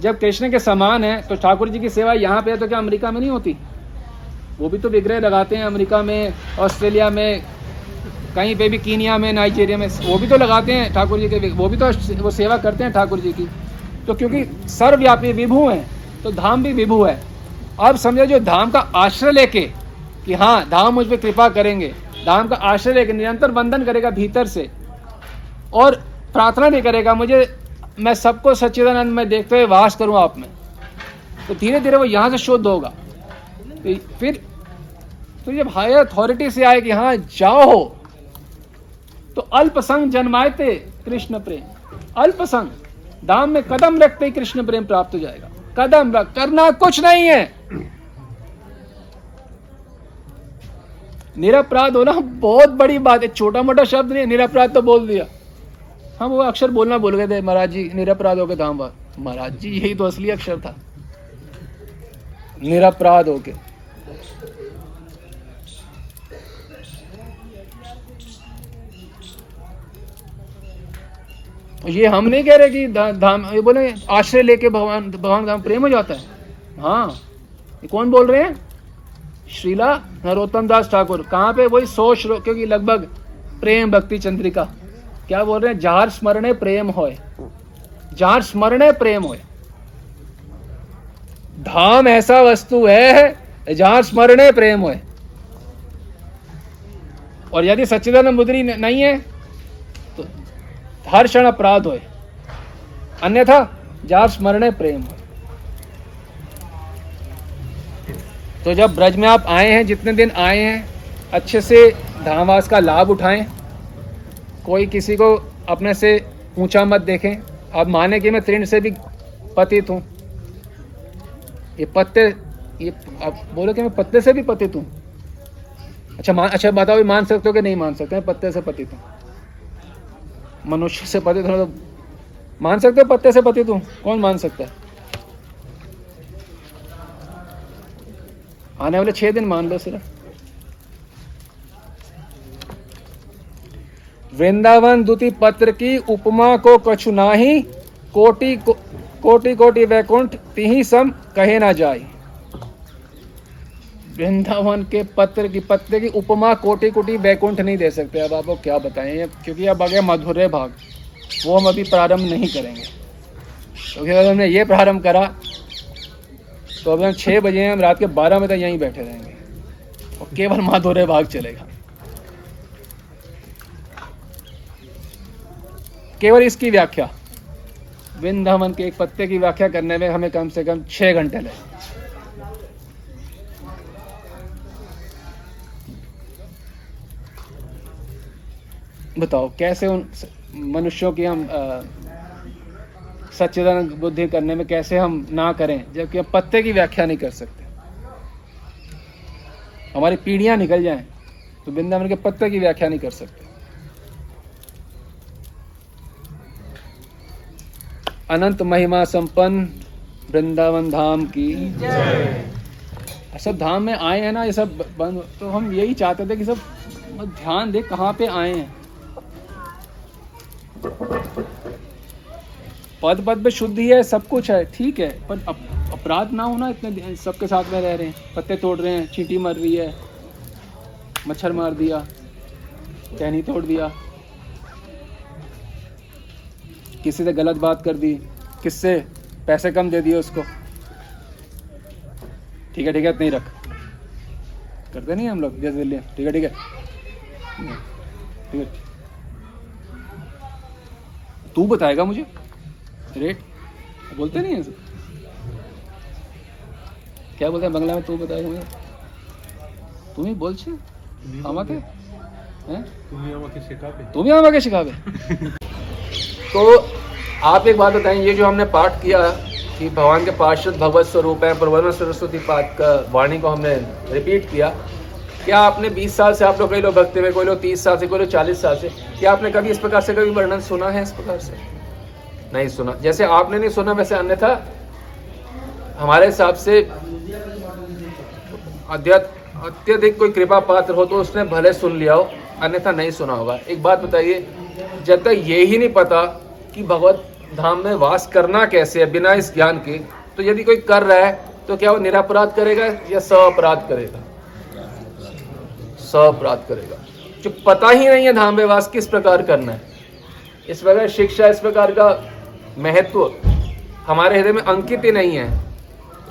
जब कृष्ण के समान है तो ठाकुर जी की सेवा यहाँ पे है तो क्या अमेरिका में नहीं होती? वो भी तो विग्रह लगाते हैं अमेरिका में, ऑस्ट्रेलिया में, कहीं पे भी, कीनिया में, नाइजीरिया में, वो भी तो लगाते हैं ठाकुर जी के, वो भी तो वो सेवा करते हैं ठाकुर जी की। तो क्योंकि सर्वव्यापी विभू हैं तो धाम भी विभू है। अब समझो जो धाम का आश्रय लेके कि हाँ धाम मुझ पर कृपा करेंगे, धाम का आश्रय लेके निरंतर वंदन करेगा भीतर से और प्रार्थना नहीं करेगा मुझे, मैं सबको सच्चिदानंद में देखते हुए वास करूँ आप में, तो धीरे धीरे वो यहाँ से शुद्ध होगा। फिर तो जब हायर अथॉरिटी से आए कि हाँ जाओ, तो अल्पसंग जन्मायते कृष्ण प्रेम, अल्पसंग धाम में कदम रखते ही कृष्ण प्रेम प्राप्त हो जाएगा। कदम रख, करना कुछ नहीं है, निरपराध होना बहुत बड़ी बात है, छोटा मोटा शब्द नहीं, निरपराध तो बोल दिया हम, वो अक्षर बोलना बोल गए थे महाराज जी, निरपराध हो गए धाम बार, महाराज जी यही तो असली अक्षर था, निरपराध हो गए। ये हम नहीं कह रहे कि धाम, ये बोले आश्रय लेके भगवान भगवान धाम प्रेम हो जाता है। हाँ, ये कौन बोल रहे हैं? श्रीला नरोत्तम दास ठाकुर। कहाँ पे? वही सौ श्लोक, क्योंकि लगभग प्रेम भक्ति चंद्रिका क्या बोल रहे हैं, जार स्मरणे प्रेम होए, जार स्मरणे प्रेम होए। धाम ऐसा वस्तु है जहाँ स्मरणे प्रेम होए। और यदि सच्चिदानंद बुद्धि नहीं है तो हर क्षण अपराध होए, अन्यथा जहाँ स्मरणे प्रेम होए। तो जब ब्रज में आप आए हैं, जितने दिन आए हैं, अच्छे से धामवास का लाभ उठाएं। कोई किसी को अपने से ऊंचा मत देखें। आप माने कि मैं तृण से भी पतित हूँ, ये पत्ते, ये आप बोलो कि मैं पत्ते से भी पतित हूँ, अच्छा मान, अच्छा बताओ भी मान सकते हो कि नहीं मान सकते? मैं पत्ते से पतित हूँ, मनुष्य से पतित हूँ, तो मान सकते हो पत्ते से पतित हूँ? कौन मान सकता है? आने वाले छः दिन मान लो सिर्फ। वृंदावन दूती पत्र की उपमा को कछु नाही, कोटि को, कोटि कोटि वैकुंठ तिहि सम कहे ना जाए। वृंदावन के पत्र की पत्र की उपमा कोटि कोटि वैकुंठ नहीं दे सकते। अब आपको क्या बताएं, क्योंकि अब आगे मधुरे भाग वो हम अभी प्रारंभ नहीं करेंगे, क्योंकि अगर हमने ये प्रारंभ करा तो अब हम छः बजे हम रात के बारह बजे तक यहीं बैठे रहेंगे और केवल मधुरे भाग चलेगा, केवल इसकी व्याख्या वृंदावन के एक पत्ते की व्याख्या करने में हमें कम से कम छः घंटे लगे। बताओ कैसे उन मनुष्यों की हम सच्चिदानंद बुद्धि करने में कैसे हम ना करें, जबकि हम पत्ते की व्याख्या नहीं कर सकते। हमारी पीढ़ियां निकल जाएं तो वृंदावन के पत्ते की व्याख्या नहीं कर सकते। अनंत महिमा संपन्न वृंदावन धाम की जय। सब धाम में आए हैं ना, ये सब बंद, तो हम यही चाहते थे कि सब ध्यान दे कहाँ पे आए हैं। पद पद पे शुद्धि है, सब कुछ है, ठीक है, पर अप, अपराध ना होना। इतने सबके साथ में रह रहे हैं, पत्ते तोड़ रहे हैं, चींटी मर रही है, मच्छर मार दिया, टहनी तोड़ दिया, किसी से गलत बात कर दी, किससे पैसे कम दे दिए उसको, ठीक है ठीक है नहीं रख, करते नहीं हम लोग जैसे दिल्ली, ठीक है ठीक है तू बताएगा मुझे रेट, बोलते नहीं है, क्या बोलते हैं बंगला में, तू बताएगा मुझे, तुम ही बोल छे आमाके हैं, तुम ही आमाके शिकाबे, तुम ही आमाके शिकाबे। तो आप एक बात बताएं, ये जो हमने पाठ किया कि भगवान के पार्षद भगवत स्वरूप है, प्रवर्ण सरस्वती पाठ का वाणी को हमने रिपीट किया, क्या आपने बीस साल से, आप लोग कई लोग भक्ति में, कोई लोग तीस साल से, कोई लोग चालीस साल से, क्या आपने कभी इस प्रकार से कभी वर्णन सुना है? इस प्रकार से नहीं सुना। जैसे आपने नहीं सुना वैसे अन्यथा हमारे हिसाब से अत्यधिक कोई कृपा पात्र हो तो उसने भले सुन लिया हो, अन्यथा नहीं सुना होगा। एक बात बताइए, जब तक ये ही नहीं पता कि भगवत धाम में वास करना कैसे है बिना इस ज्ञान के, तो यदि कोई कर रहा है तो क्या वो निरापराध करेगा या सअपराध करेगा? सब प्राप्त करेगा। जो पता ही नहीं है धाम में वास किस प्रकार करना है। इस प्रकार शिक्षा, इस प्रकार का महत्व हमारे हृदय में अंकित ही नहीं है,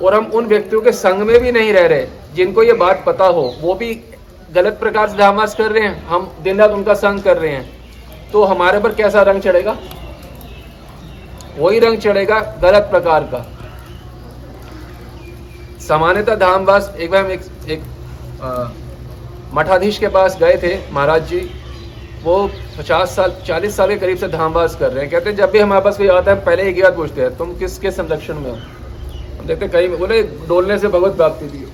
और हम उन व्यक्तियों के संग में भी नहीं रह रहे जिनको ये बात पता हो, वो भी गलत प्रकार से धाम वास कर रहे हैं, हम दिन रात उनका संग कर रहे हैं, तो हमारे पर कैसा रंग चढ़ेगा? वही रंग चढ़ेगा गलत प्रकार का। सामान्यतः धाम वास, एक बार हम एक, एक आ, मठाधीश के पास गए थे, महाराज जी वो पचास साल चालीस साल के करीब से धामवास कर रहे हैं। कहते हैं जब भी हमारे पास कोई आता है पहले एक बात पूछते हैं, तुम किसके संरक्षण में हो? हम देखते कई बोले डोलने से भगवत प्राप्ति भी हो,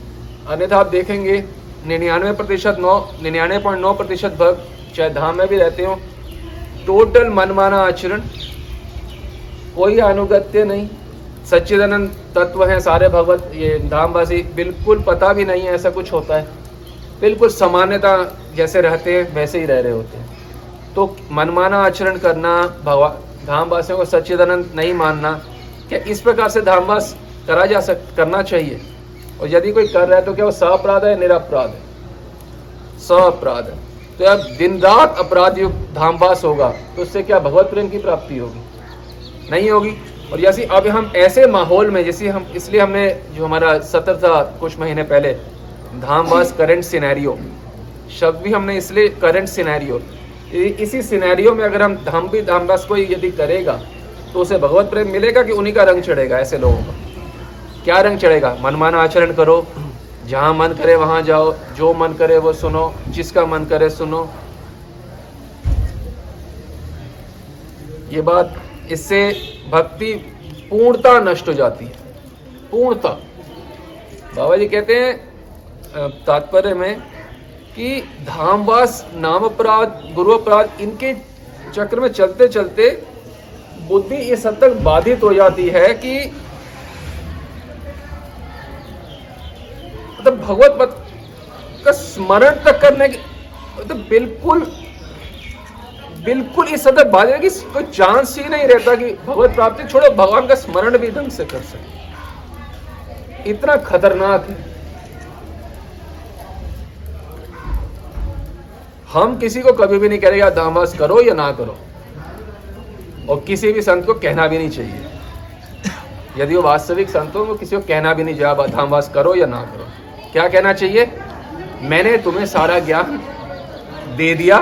अन्यथा आप देखेंगे निन्यानवे प्रतिशत नौ निन्यानवे पॉइंट नौ प्रतिशत भक्त चाहे धाम में भी रहते हो, टोटल मनमाना आचरण, कोई अनुगत्य नहीं, सच्चिदानंद तत्व हैं सारे भगवत, ये धामवासी बिल्कुल पता भी नहीं है ऐसा कुछ होता है, बिल्कुल सामान्यता जैसे रहते हैं वैसे ही रह रहे होते हैं। तो मनमाना आचरण करना, भगवान धामवासियों को सच्चिदानंद नहीं मानना, क्या इस प्रकार से धामवास करा जा सक करना चाहिए? और यदि कोई कर रहा है तो क्या वो सअपराध है, निरपराध है? सअपराध है। तो अब दिन रात अपराध युक्त धामवास होगा तो उससे क्या भगवत प्रेम की प्राप्ति होगी? नहीं होगी। और जैसे अब हम ऐसे माहौल में, जैसे हम इसलिए हमने जो हमारा सत्र था कुछ महीने पहले, धामवास करंट सिनेरियो शब्द भी हमने इसलिए, करंट सिनेरियो, इसी सिनेरियो में अगर हम धाम भी धामवास कोई यदि करेगा तो उसे भगवत प्रेम मिलेगा कि उन्हीं का रंग चढ़ेगा? ऐसे लोगों का क्या रंग चढ़ेगा? मनमाना आचरण करो, जहाँ मन करे वहाँ जाओ, जो मन करे वो सुनो, जिसका मन करे सुनो। ये बात, इससे भक्ति पूर्णता नष्ट हो जाती है, पूर्णता। बाबा जी कहते हैं तात्पर्य में कि धामवास, नाम अपराध, गुरु अपराध, इनके चक्र में चलते चलते बुद्धि इस हद तक बाधित हो जाती है कि मतलब भगवत पद का स्मरण तक करने की मतलब बिल्कुल बिल्कुल इस हद बात है कि कोई चांस ही नहीं रहता कि भगवत प्राप्ति छोड़ो भगवान का स्मरण भी ढंग से कर सके। इतना खतरनाक है। हम किसी को कभी भी नहीं कह रहे या दामास करो या ना करो, और किसी भी संत को कहना भी नहीं चाहिए। यदि वो वास्तविक संत हो वो किसी को कहना भी नहीं चाहिए आप अधामवास करो या ना करो। क्या कहना चाहिए? मैंने तुम्हें सारा ज्ञान दे दिया,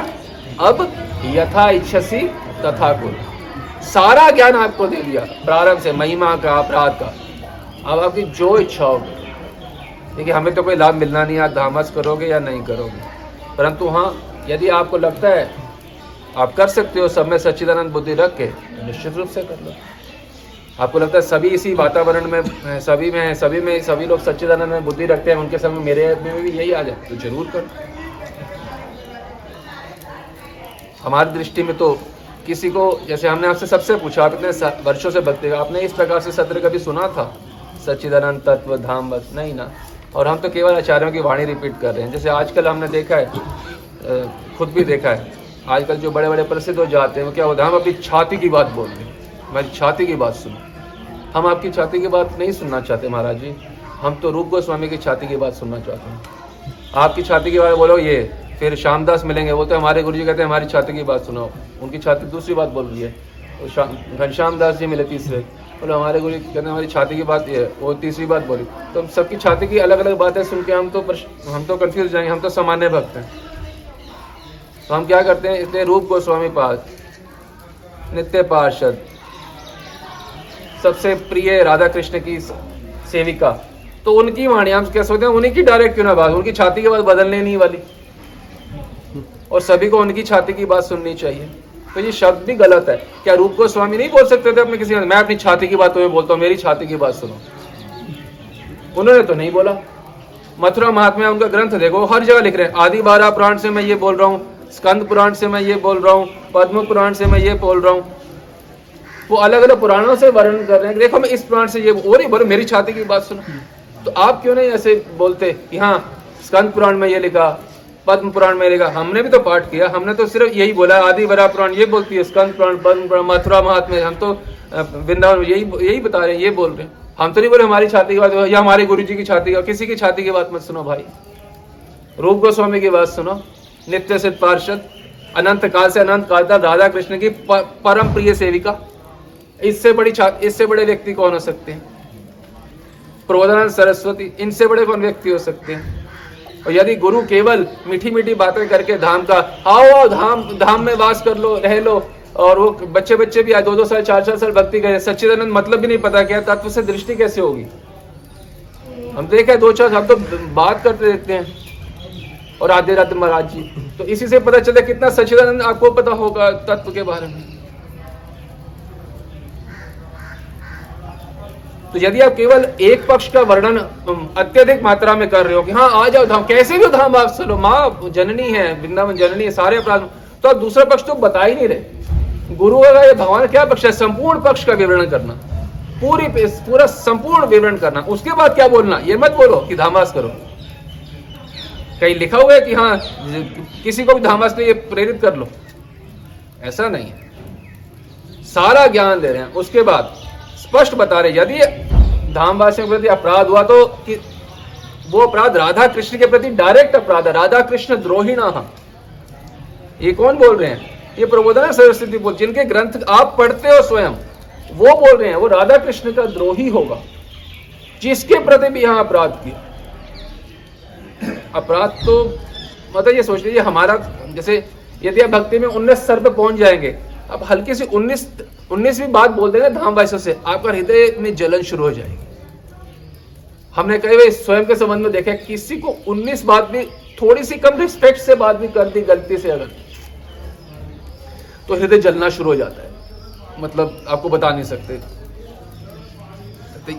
अब यथा इच्छसि तथा कुल। सारा ज्ञान आपको दे दिया, प्रारंभ से महिमा का अपराध का, अब आपकी जो इच्छा होगी। देखिए हमें तो कोई लाभ मिलना नहीं, आप अधामवास करोगे या नहीं करोगे, परंतु हाँ यदि आपको लगता है आप कर सकते हो, सब में सच्चिदानंद बुद्धि रख के निश्चित रूप से कर लो। आपको लगता है सभी इसी वातावरण में सभी में सभी में सभी लोग सच्चिदानंद में बुद्धि रखते हैं, उनके समय मेरे में भी यही आ जाए तो जरूर करो। हमारी दृष्टि में तो किसी को, जैसे हमने आपसे सबसे पूछा, आप इतने वर्षों से भक्ति, आपने इस प्रकार से सत्र कभी सुना था सच्चिदानंद तत्व धाम बस? नहीं ना। और हम तो केवल आचार्यों की वाणी रिपीट कर रहे हैं। जैसे आजकल हमने देखा है, खुद भी देखा है, आजकल जो बड़े बड़े प्रसिद्ध हो जाते हैं वो क्या होता है, हम अपनी छाती की बात बोलते हैं, हमारी छाती की बात सुनो। हम आपकी छाती की बात नहीं सुनना चाहते महाराज जी, हम तो रूप गोस्वामी की छाती की बात सुनना चाहते हैं। आपकी छाती की बात बोलो ये, फिर शामदास मिलेंगे, वो तो हमारे गुरुजी कहते हैं हमारी छाती की बात सुनाओ, उनकी छाती दूसरी बात बोल रही है। तो शाम घनश्याम दास जी मिले तीसरे, बोलो हमारे गुरुजी कहते हैं हमारी छाती की बात ये है, वो तीसरी बात बोली। तो हम सबकी छाती की अलग अलग बातें सुन के हम तो हम तो कन्फ्यूज हो जाएंगे, हम तो सामान्य भक्त हैं। तो हम क्या करते हैं, इतने रूप गोस्वामी पाद, नित्य पार्षद, सबसे प्रिय राधा कृष्ण की सेविका, तो उनकी वाणी हम क्या सोचते हैं, उन्हीं की डायरेक्ट क्यों ना बात, उनकी छाती की बात बदलने नहीं वाली और सभी को उनकी छाती की बात सुननी चाहिए। तो ये शब्द भी गलत है। क्या रूप गोस्वामी नहीं बोल सकते थे अपने किसी, मैं अपनी छाती की बात तुम्हें बोलता हूँ, मेरी छाती की बात सुनो? उन्होंने तो नहीं बोला। मथुरा महात्म्य उनका ग्रंथ देखो, हर जगह लिख रहे हैं, आदि बारह पुराण से मैं ये बोल रहा हूँ, स्कंद पुराण से मैं ये बोल रहा हूँ, पद्म पुराण से मैं ये बोल रहा हूँ। वो अलग अलग पुराणों से वर्णन कर रहे हैं, देखो मैं इस पुराण से ये और ही बोलो, मेरी छाती की बात सुनो। तो आप क्यों नहीं ऐसे बोलते कि हाँ स्कंद पुराण में ये लिखा, पद्म पुराण में लिखा, हमने भी तो पाठ किया, हमने तो सिर्फ यही बोला आदि बरा पुराण ये बोलती है, स्कंद पुराण, पद्म पुराण, मथुरा महात्म्य, हम तो वृंदावन यही यही बता रहे हैं, ये बोल रहे हैं। हम तो नहीं बोले हमारी छाती की बात या हमारे गुरु जी की छाती की, किसी की छाती की बात मत सुनो भाई, रूप गोस्वामी की बात सुनो, नित्य सिद्ध पार्षद, अनंत काल से अनंत काल तक राधा कृष्ण की परम प्रिय सेविका। इससे बड़ी इससे बड़े व्यक्ति कौन हो सकते हैं? प्रबोधानंद सरस्वती, इनसे बड़े कौन व्यक्ति हो सकते हैं? और यदि गुरु केवल मीठी मीठी बातें करके धाम का आओ आओ धाम धाम में वास कर लो, रह लो, और वो बच्चे बच्चे भी दो दो साल चार चार साल भक्ति करें, सच्चिदानंद मतलब भी नहीं पता क्या तत्व से दृष्टि कैसे होगी? हम देखे दो चार, हम तो बात करते रहते हैं और आधे रात महाराज जी, तो इसी से पता चला कितना सच्चिदानंद आपको पता होगा तत्व के बारे में। तो यदि आप केवल एक पक्ष का वर्णन अत्यधिक मात्रा में कर रहे हो कि हाँ आ जाओ धाम, कैसे भी धाम आप चलो, माँ जननी है, वृंदावन जननी है, सारे अपराध, तो आप दूसरा पक्ष तो बता ही नहीं रहे। गुरु का ये भगवान क्या पक्ष है? संपूर्ण पक्ष का विवरण करना, पूरी पूरा संपूर्ण विवरण करना, उसके बाद क्या बोलना, ये मत बोलो कि धामवास करो। कहीं लिखा हुआ है कि हाँ किसी को भी धामवास के लिए प्रेरित कर लो, ऐसा नहीं है। सारा ज्ञान दे रहे हैं, उसके बाद स्पष्ट बता रहे यदि धामवासी के प्रति अपराध हुआ तो कि वो अपराध राधा कृष्ण के प्रति डायरेक्ट अपराध है, राधा कृष्ण द्रोहिणा। ये कौन बोल रहे हैं? ये प्रबोधन सरस्वती बोल, जिनके ग्रंथ आप पढ़ते हो स्वयं, वो बोल रहे हैं वो राधा कृष्ण का द्रोही होगा जिसके प्रति भी यहां अपराध किया। अपराध तो मतलब ये सोच लीजिए हमारा, जैसे यदि आप भक्ति में उन्नीस स्तर पर पहुंच जाएंगे, आप हल्की सी उन्नीस उन्नीसवीं बात बोल देंगे धामवासियों से, आपका हृदय में जलन शुरू हो जाएगी। हमने कई बार स्वयं के संबंध में देखा, किसी को उन्नीस बात भी थोड़ी सी कम रिस्पेक्ट से बात भी कर दी गलती से अगर, तो हृदय जलना शुरू हो जाता है, मतलब आपको बता नहीं सकते तो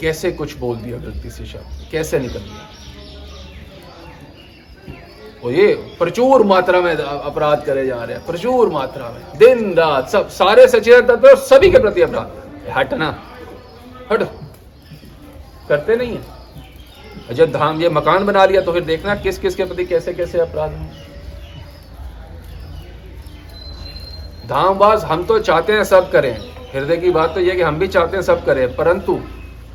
कैसे कुछ बोल दिया गलती से, शब्द कैसे निकल गया। और ये प्रचुर मात्रा में अपराध करे जा रहे हैं, प्रचुर मात्रा में, दिन रात सब सारे सचेतन तत्व सभी के प्रति अपराध। हटना हटो, करते नहीं है। जब हम ये मकान बना लिया तो फिर देखना किस किस के प्रति कैसे कैसे अपराध हैं। धामबाज हम तो चाहते हैं सब करें, हृदय की बात तो यह कि हम भी चाहते हैं सब करें, परंतु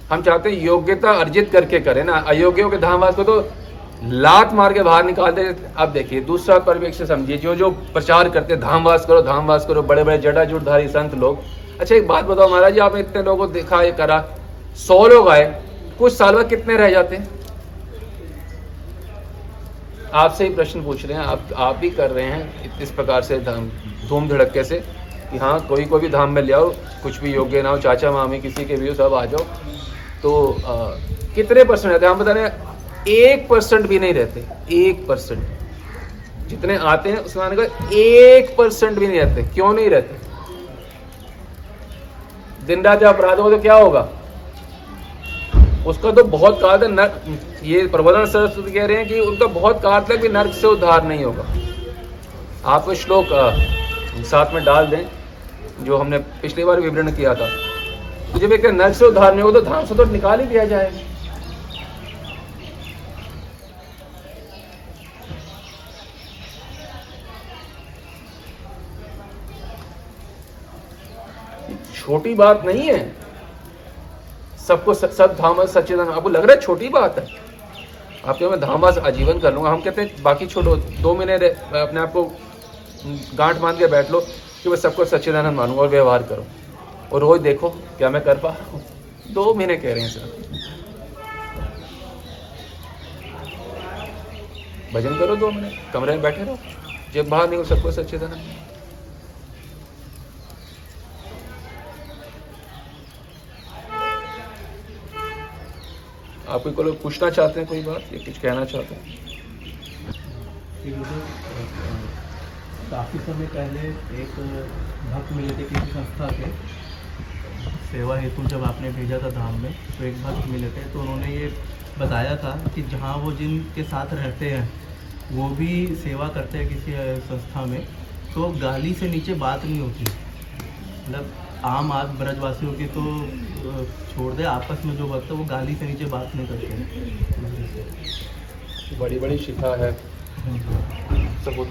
हम चाहते हैं योग्यता अर्जित करके करें ना। अयोग्यों के धामबाज को तो लात मार के बाहर निकाल दे। अब देखिए दूसरा परिप्रेक्ष्य समझिए, जो जो प्रचार करते धामवास करो धामवास करो, बड़े बड़े जटाजूटधारी संत लोग। अच्छा एक बात बताओ महाराज जी, आपने इतने लोगों को देखा ये करा, सौ लोग आए, कुछ साल बाद कितने रह जाते हैं? आपसे ही प्रश्न पूछ रहे हैं, आप आप भी कर रहे हैं इस प्रकार से धूम धड़क्के से कि हाँ कोई को भी धाम में ले आओ, कुछ भी योग्य ना हो, चाचा मामी किसी के भी हो, सब आ जाओ। तो आ, कितने परसेंट रहते हैं? हम बता रहे हैं एक परसेंट भी नहीं रहते। एक परसेंट जितने आते हैं उसमें आने का एक परसेंट भी नहीं रहते। क्यों नहीं रहते? दिन रात अपराध होगा तो क्या होगा उसका? तो बहुत काल तक नर्क, ये प्रबोधन सरस्वती कह रहे हैं कि उनका बहुत काल तक भी नर्क से उद्धार नहीं होगा। आपको श्लोक साथ में डाल दें जो हमने पिछली बार विवरण किया था। तो जब एक नर्क से उद्धार नहीं होगा तो धाम से तो निकाल ही दिया जाएगा। छोटी बात नहीं है, सबको सब धाम सच्चिदानंद। आपको लग रहा है छोटी बात है, आपके मैं धामस आजीवन कर लूंगा। हम कहते हैं बाकी छोड़ो, दो महीने अपने आप को गांठ बांध के बैठ लो कि मैं सबको सच्चिदानंद मानूंगा और व्यवहार करो और रोज देखो क्या मैं कर पा रहा हूँ। दो महीने कह रहे हैं सर, भजन करो दो महीने, कमरे में बैठे रहो, जब बाहर नहीं हो सबको सच्चिदानंद। आपको लोग पूछना चाहते हैं कोई बात या कुछ कहना चाहते हैं? काफ़ी समय पहले एक भक्त मिले थे किसी संस्था के, सेवा हेतु जब आपने भेजा था धाम में तो एक भक्त मिले थे, तो उन्होंने ये बताया था कि जहाँ वो जिन के साथ रहते हैं वो भी सेवा करते हैं किसी संस्था में, तो गाली से नीचे बात नहीं होती। मतलब आम आद ब्रजवासियों की तो छोड़ दे, आपस में जो वक्त है वो गाली से नीचे बात नहीं करते। बड़ी बड़ी शिखा है सबूत।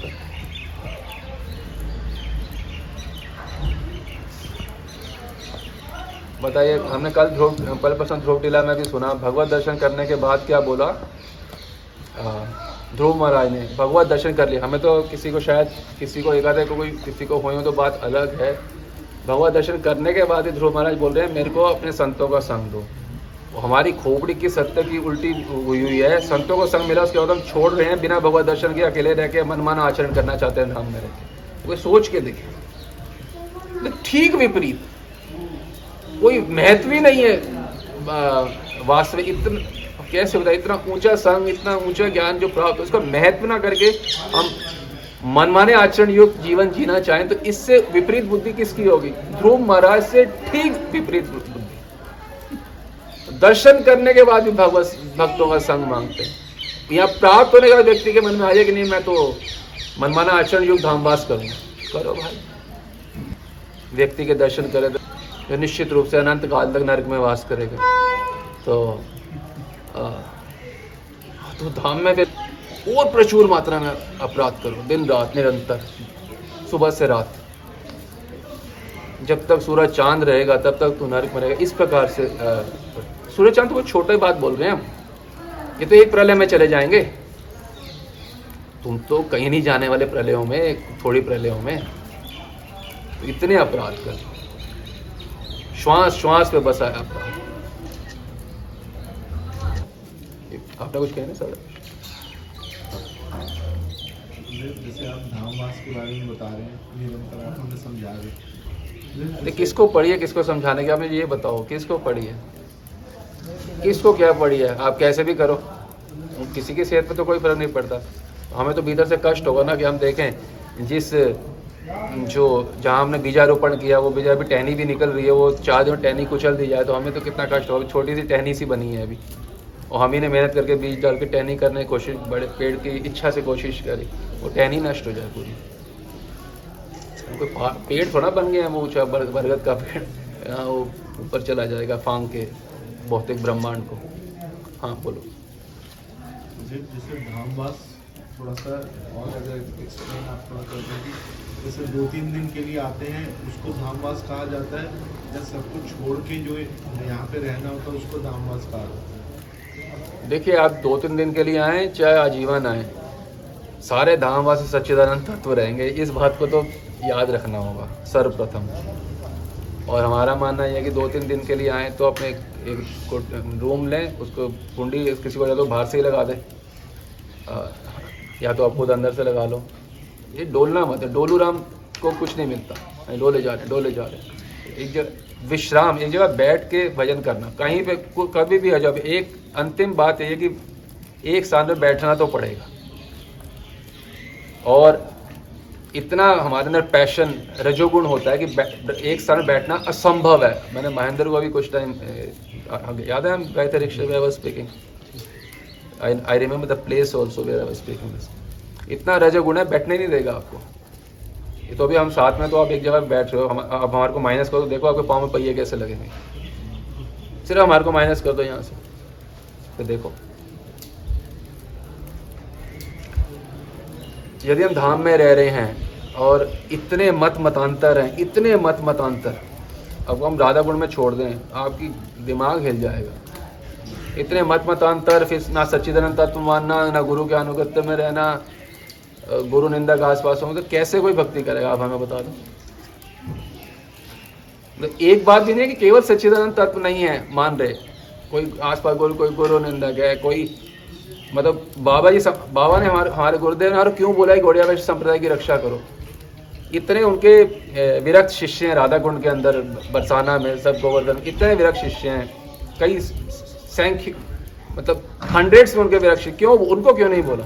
बताइए, हमने कल ध्रुव पल प्रसन्न ध्रुव टीला में भी सुना, भगवत दर्शन करने के बाद क्या बोला ध्रुव महाराज ने? भगवत दर्शन कर लिया। हमें तो किसी को शायद किसी को एकादे को कोई किसी को हो तो बात अलग है, भगवत दर्शन करने के बाद ही ध्रुव महाराज बोल रहे हैं मेरे को अपने संतों का संग दो। हमारी खोपड़ी की सत्य की उल्टी हुई हुई है, संतों को संग मिला उसके बाद हम छोड़ रहे हैं बिना भगवत दर्शन के, अकेले रह के मनमाना आचरण करना चाहते हैं धाम में रह के। वो सोच के देखें, ठीक विपरीत, कोई महत्व ही नहीं है वास्तविक। इतना कैसे बताए, इतना ऊंचा संग, इतना ऊंचा ज्ञान जो प्राप्त उसका महत्व ना करके हम मनमाने आचरण युक्त जीवन जीना चाहें तो इससे विपरीत बुद्धि किसकी होगी? ध्रुव महाराज से ठीक विपरीत बुद्धि। दर्शन करने के बाद भी भगवत भक्तों का संग मांगते हैं। यहाँ प्राप्त होने के बाद व्यक्ति के मन में आ जाए कि नहीं मैं तो मनमाना आचरण युक्त धामवास करूँगा। करो भाई, व्यक्ति के दर्शन करे तो निश्चित रूप से अनंत काल तक नरक में वास करेगा। तो आ, तो धाम में और प्रचुर मात्रा में अपराध करो, दिन रात निरंतर, सुबह से रात, जब तक सूरज चांद रहेगा तब तक तू नरक में रहेगा। इस प्रकार से सूरज चांद तो बहुत छोटी बात बोल रहे हैं हम, ये तो एक प्रलय में चले जाएंगे। तुम तो कहीं नहीं जाने वाले प्रलयों में, थोड़ी प्रलयों में तो इतने अपराध करो, श्वास श्वास पे बसा है अपराध। आपने कुछ कहना सर? जैसे आप धामवास के बारे में बता रहे हैं, निरंतर आप हमें समझा रहे हैं, किसको पढ़िए किसको समझाने के? आप मुझे ये बताओ किसको पढ़िए किसको क्या पढ़िए? आप कैसे भी करो किसी की सेहत पर तो कोई फर्क नहीं पड़ता। हमें तो भीतर से कष्ट होगा ना कि हम देखें जिस जो जहाँ हमने बीजारोपण किया वो बीजा अभी टहनी भी निकल रही है, वो चार में टहनी कुचल दी जाए तो हमें तो कितना कष्ट होगा। छोटी सी टहनी सी बनी है अभी और हम ही ने मेहनत करके बीज डाल के टहनी करने की कोशिश, बड़े पेड़ की इच्छा से कोशिश करी, वो टहनी नष्ट हो जाए पूरी। कोई पेड़ थोड़ा बन गया है वो ऊँचा बरगद का पेड़, वो ऊपर चला जाएगा फांग के भौतिक ब्रह्मांड को। हाँ बोलो। मस्जिद जिसे धामवास, थोड़ा सा और अगर एक्सप्लेन आप थोड़ा कर दें कि जैसे दो तीन दिन के लिए आते हैं उसको धामवास कहा जाता है, या सब कुछ छोड़ के जो यहाँ पे रहना होता है उसको धामवास कहा जाता है। देखिए, आप दो तीन दिन के लिए आएँ चाहे आजीवन आएँ, सारे धामवासी सच्चिदानंद तत्व रहेंगे, इस बात को तो याद रखना होगा सर्वप्रथम। और हमारा मानना यह है कि दो तीन दिन के लिए आएँ तो अपने एक, एक रूम लें, उसको कुंडी किसी को बाहर से ही लगा दें, या तो आप खुद अंदर से लगा लो। ये डोलना मत है, डोलू राम को कुछ नहीं मिलता, डोले जा रहे डोले जा रहे। एक जगह विश्राम, एक जगह बैठ के भजन करना, कहीं पे कभी भी आ जाओ। एक अंतिम बात यह है कि एक साथ में बैठना तो पड़ेगा। और इतना हमारे अंदर पैशन रजोगुण होता है कि एक साथ बैठना असंभव है। मैंने महेंद्र को अभी कुछ टाइम याद है, हम गए थे रिक्शा वे speaking, I, I remember the place also where I was speaking this. इतना रजोगुण है, बैठने नहीं देगा आपको। ये तो अभी हम साथ में, तो आप एक जगह बैठ रहे हो, हम, अब हमारे को माइनस करो तो देखो आपके पाँव में पहिए कैसे लगेंगे। सिर्फ हमारे को माइनस कर दो यहाँ से तो देखो। यदि हम धाम में रह रहे हैं और इतने मत मतांतर हैं, इतने मत मतांतर, अब हम राधा गुण में छोड़ दें, आपकी दिमाग हिल जाएगा। इतने मत मतांतर, फिर ना सच्चिदानंद तत्व मानना, ना गुरु के अनुगत्य में रहना, गुरु निंदा के आस पास हो, तो कैसे कोई भक्ति करेगा? आप हमें बता दो। तो एक बात भी नहीं है कि केवल सच्चिदानंद तत्व नहीं है मान रहे, कोई आस पास गुरु, कोई गुरु निंदक है, कोई मतलब बाबा जी सब, बाबा ने हमारे हमारे गुरुदेव ने और क्यों बोला है गौड़िया वैश्य संप्रदाय की रक्षा करो। इतने उनके विरक्त शिष्य हैं राधा कुंड के अंदर, बरसाना में, सब गोवर्धन, इतने विरक्त शिष्य हैं, कई थैंक यू, मतलब हंड्रेड्स में उनके विरक्ष, क्यों उनको क्यों नहीं बोला?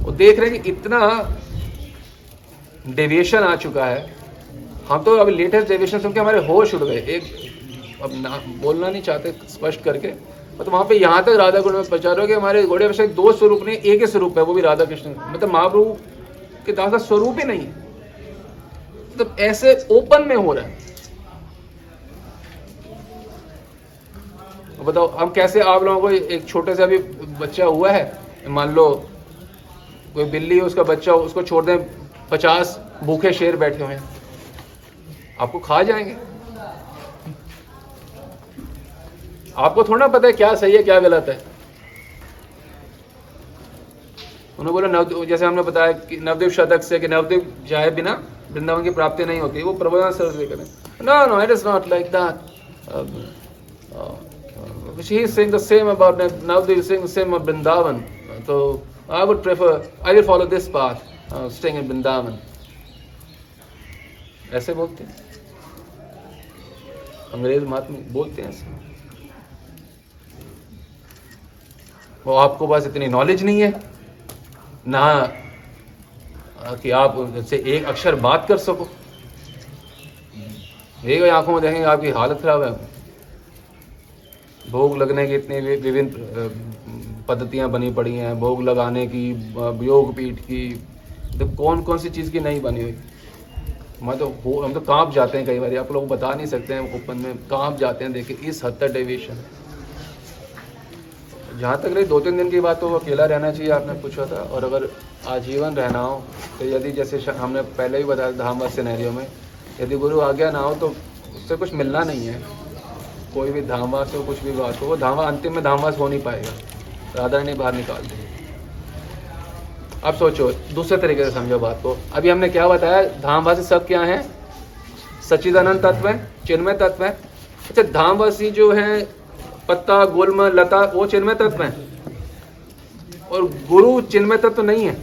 वो देख रहे हैं कि इतना डेविएशन आ चुका है। हम तो अभी लेटेस्ट डेविएशन सुनकर हमारे होश उड़ गए। एक अब ना बोलना नहीं चाहते स्पष्ट करके, मतलब वहाँ पे यहाँ तक राधा गुण में प्रचार हो गया। हमारे गौड़िया वैश्य दो स्वरूप ने, एक ही स्वरूप है वो भी राधा कृष्ण, मतलब महाप्रभु के दास का स्वरूप ही नहीं है। मतलब ऐसे ओपन में हो रहा है। बताओ हम कैसे, आप लोगों को एक छोटे सा भी बच्चा हुआ है, मान लो कोई बिल्ली है उसका बच्चा, उसको छोड़ दें, पचास भूखे शेर बैठे हुए हैं, आपको खा जाएंगे। आपको थोड़ा ना पता है क्या सही है क्या गलत है। उन्होंने बोला नवदीप, जैसे हमने बताया कि नवदीप शतक से कि नवदीप जाए बिना वृंदावन की प्राप्ति नहीं होती, वो प्रबोधन सर से करें, no no it is not like that, she is saying the same about that, now they are saying the same about Vrindavan, so I would prefer, I will follow this path, uh, staying in Vrindavan. ऐसे बोलते हैं अंग्रेज महात्मा, बोलते हैं ऐसे। वो आपको बस इतनी नॉलेज नहीं है ना कि आप उनसे एक अक्षर बात कर सको। देखो आंखों में देखेंगे आपकी हालत खराब है। भोग लगने की इतनी विभिन्न पद्धतियाँ बनी पड़ी हैं, भोग लगाने की, योग पीठ की, तो कौन कौन सी चीज़ की नहीं बनी हुई। मैं तो हम तो कांप जाते हैं कई बार, आप लोग बता नहीं सकते हैं, ओपन में कांप जाते हैं। देखिए इस हद तक डेविएशन। जहाँ तक रही दो तीन दिन की बात, तो अकेला रहना चाहिए आपने पूछा था। और अगर आजीवन रहना हो तो यदि जैसे हमने पहले ही बताया धामवास सिनेरियो में, यदि गुरु आज्ञा ना हो तो उससे कुछ मिलना नहीं है। कोई भी धामवास हो, कुछ भी बात हो, वो धामवास अंतिम में धामवास हो नहीं पाएगा। राधा ने बाहर निकाल दी। अब सोचो दूसरे तरीके से, समझो बात को। अभी हमने क्या बताया, धामवासी सब क्या हैं? सच्चिदानंद तत्व है, चिन्मय तत्व है। अच्छा, धामवासी जो हैं पत्ता गुल्म लता वो चिन्मय तत्व हैं, और गुरु चिन्मय तत्व नहीं है।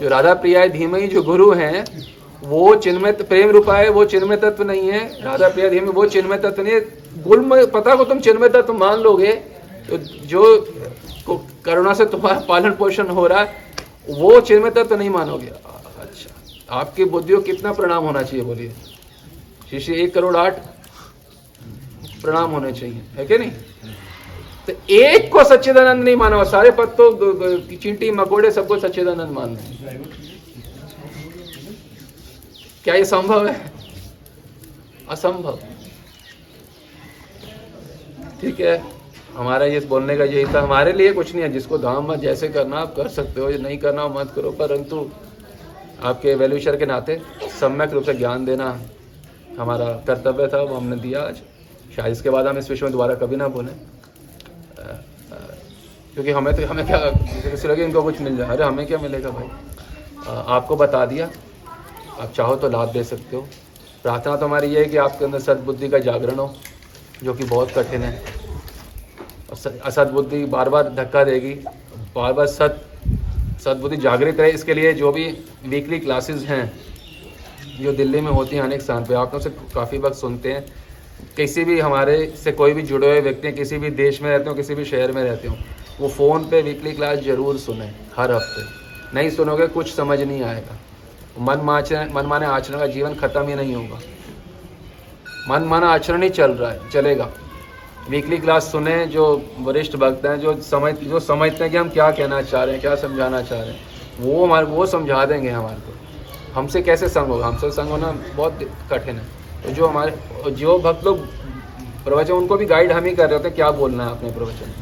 जो राधा प्रिया धीमे जो गुरु हैं वो चिन्मय, प्रेम रूपाए वो चिन्मय तत्व नहीं है, राधा प्रिया धीम वो चिन्मय तत्व नहीं है। गुल्म पता को तुम चिन्मय तत्व मान लोगे तो जो करुणा से तुम्हारा पालन पोषण हो रहा है वो चिन्मय तत्व नहीं मानोगे। अच्छा, आपकी बुद्धियों कितना प्रणाम होना चाहिए? बोलिए शिष्य, एक करोड़ आठ प्रणाम होने चाहिए, है कि नहीं? तो एक को सच्चिदानंद नहीं माना, सारे पत्तों चींटी मकोड़े सबको सच्चिदानंद मानना, क्या ये संभव है? असंभव। ठीक है। हमारा ये बोलने का यही था, हमारे लिए कुछ नहीं है, जिसको धाम मत जैसे करना आप कर सकते हो, नहीं करना मत करो, परंतु आपके वैल्यूशर के नाते सम्यक रूप से ज्ञान देना हमारा कर्तव्य था, वो हमने दिया आज। शायद इसके बाद हम इस विषय में दोबारा कभी ना बोलें, क्योंकि हमें तो हमें क्या किसी लगे इनको कुछ मिल जाए, अरे हमें क्या मिलेगा भाई, आ, आपको बता दिया, आप चाहो तो लाभ दे सकते हो। प्रार्थना तो हमारी ये है कि आपके अंदर सद्बुद्धि का जागरण हो, जो कि बहुत कठिन है, और असद्बुद्धि बार बार धक्का देगी, बार बार सत सद्बुद्धि जागृत रहे। इसके लिए जो भी वीकली क्लासेस हैं जो दिल्ली में होती हैं अनेक स्थान पर, आप लोग से काफ़ी वक्त सुनते हैं, किसी भी हमारे से कोई भी जुड़े हुए व्यक्ति, किसी भी देश में रहते हो, किसी भी शहर में रहते हो, वो फ़ोन पे वीकली क्लास ज़रूर सुने, हर हफ्ते। नहीं सुनोगे कुछ समझ नहीं आएगा, मन माचने मन माने आचरण का जीवन ख़त्म ही नहीं होगा, मन माना आचरण ही चल रहा है, चलेगा। वीकली क्लास सुने, जो वरिष्ठ भक्त हैं, जो समझ जो समझते हैं कि हम क्या कहना चाह रहे हैं, क्या समझाना चाह रहे हैं, वो हमारे वो समझा देंगे हमारे को। हमसे कैसे संग होगा, हमसे संग होना बहुत कठिन है। तो जो हमारे जो भक्त लोग प्रवचन, उनको भी गाइड हम ही कर रहे होते हैं, क्या बोलना है अपने प्रवचन।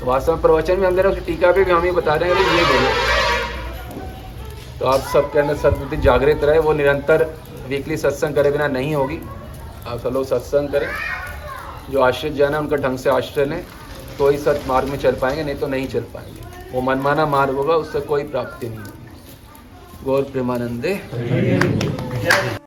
तो वास्तव में प्रवचन में हम दे रहे हैं, टीका पे भी हम ही बता रहे हैं कि ये बोलो। तो आप सबके अंदर सद्बुद्धि जागृत रहे, वो निरंतर वीकली सत्संग करे बिना नहीं होगी। आप सब लोग सत्संग करें, जो आश्रित जन है उनका ढंग से आश्रय लें, तो ही सत मार्ग में चल पाएंगे, नहीं तो नहीं चल पाएंगे। वो मनमाना मार्ग होगा, उससे कोई प्राप्ति नहीं होगी। गौर प्रेमानंदे।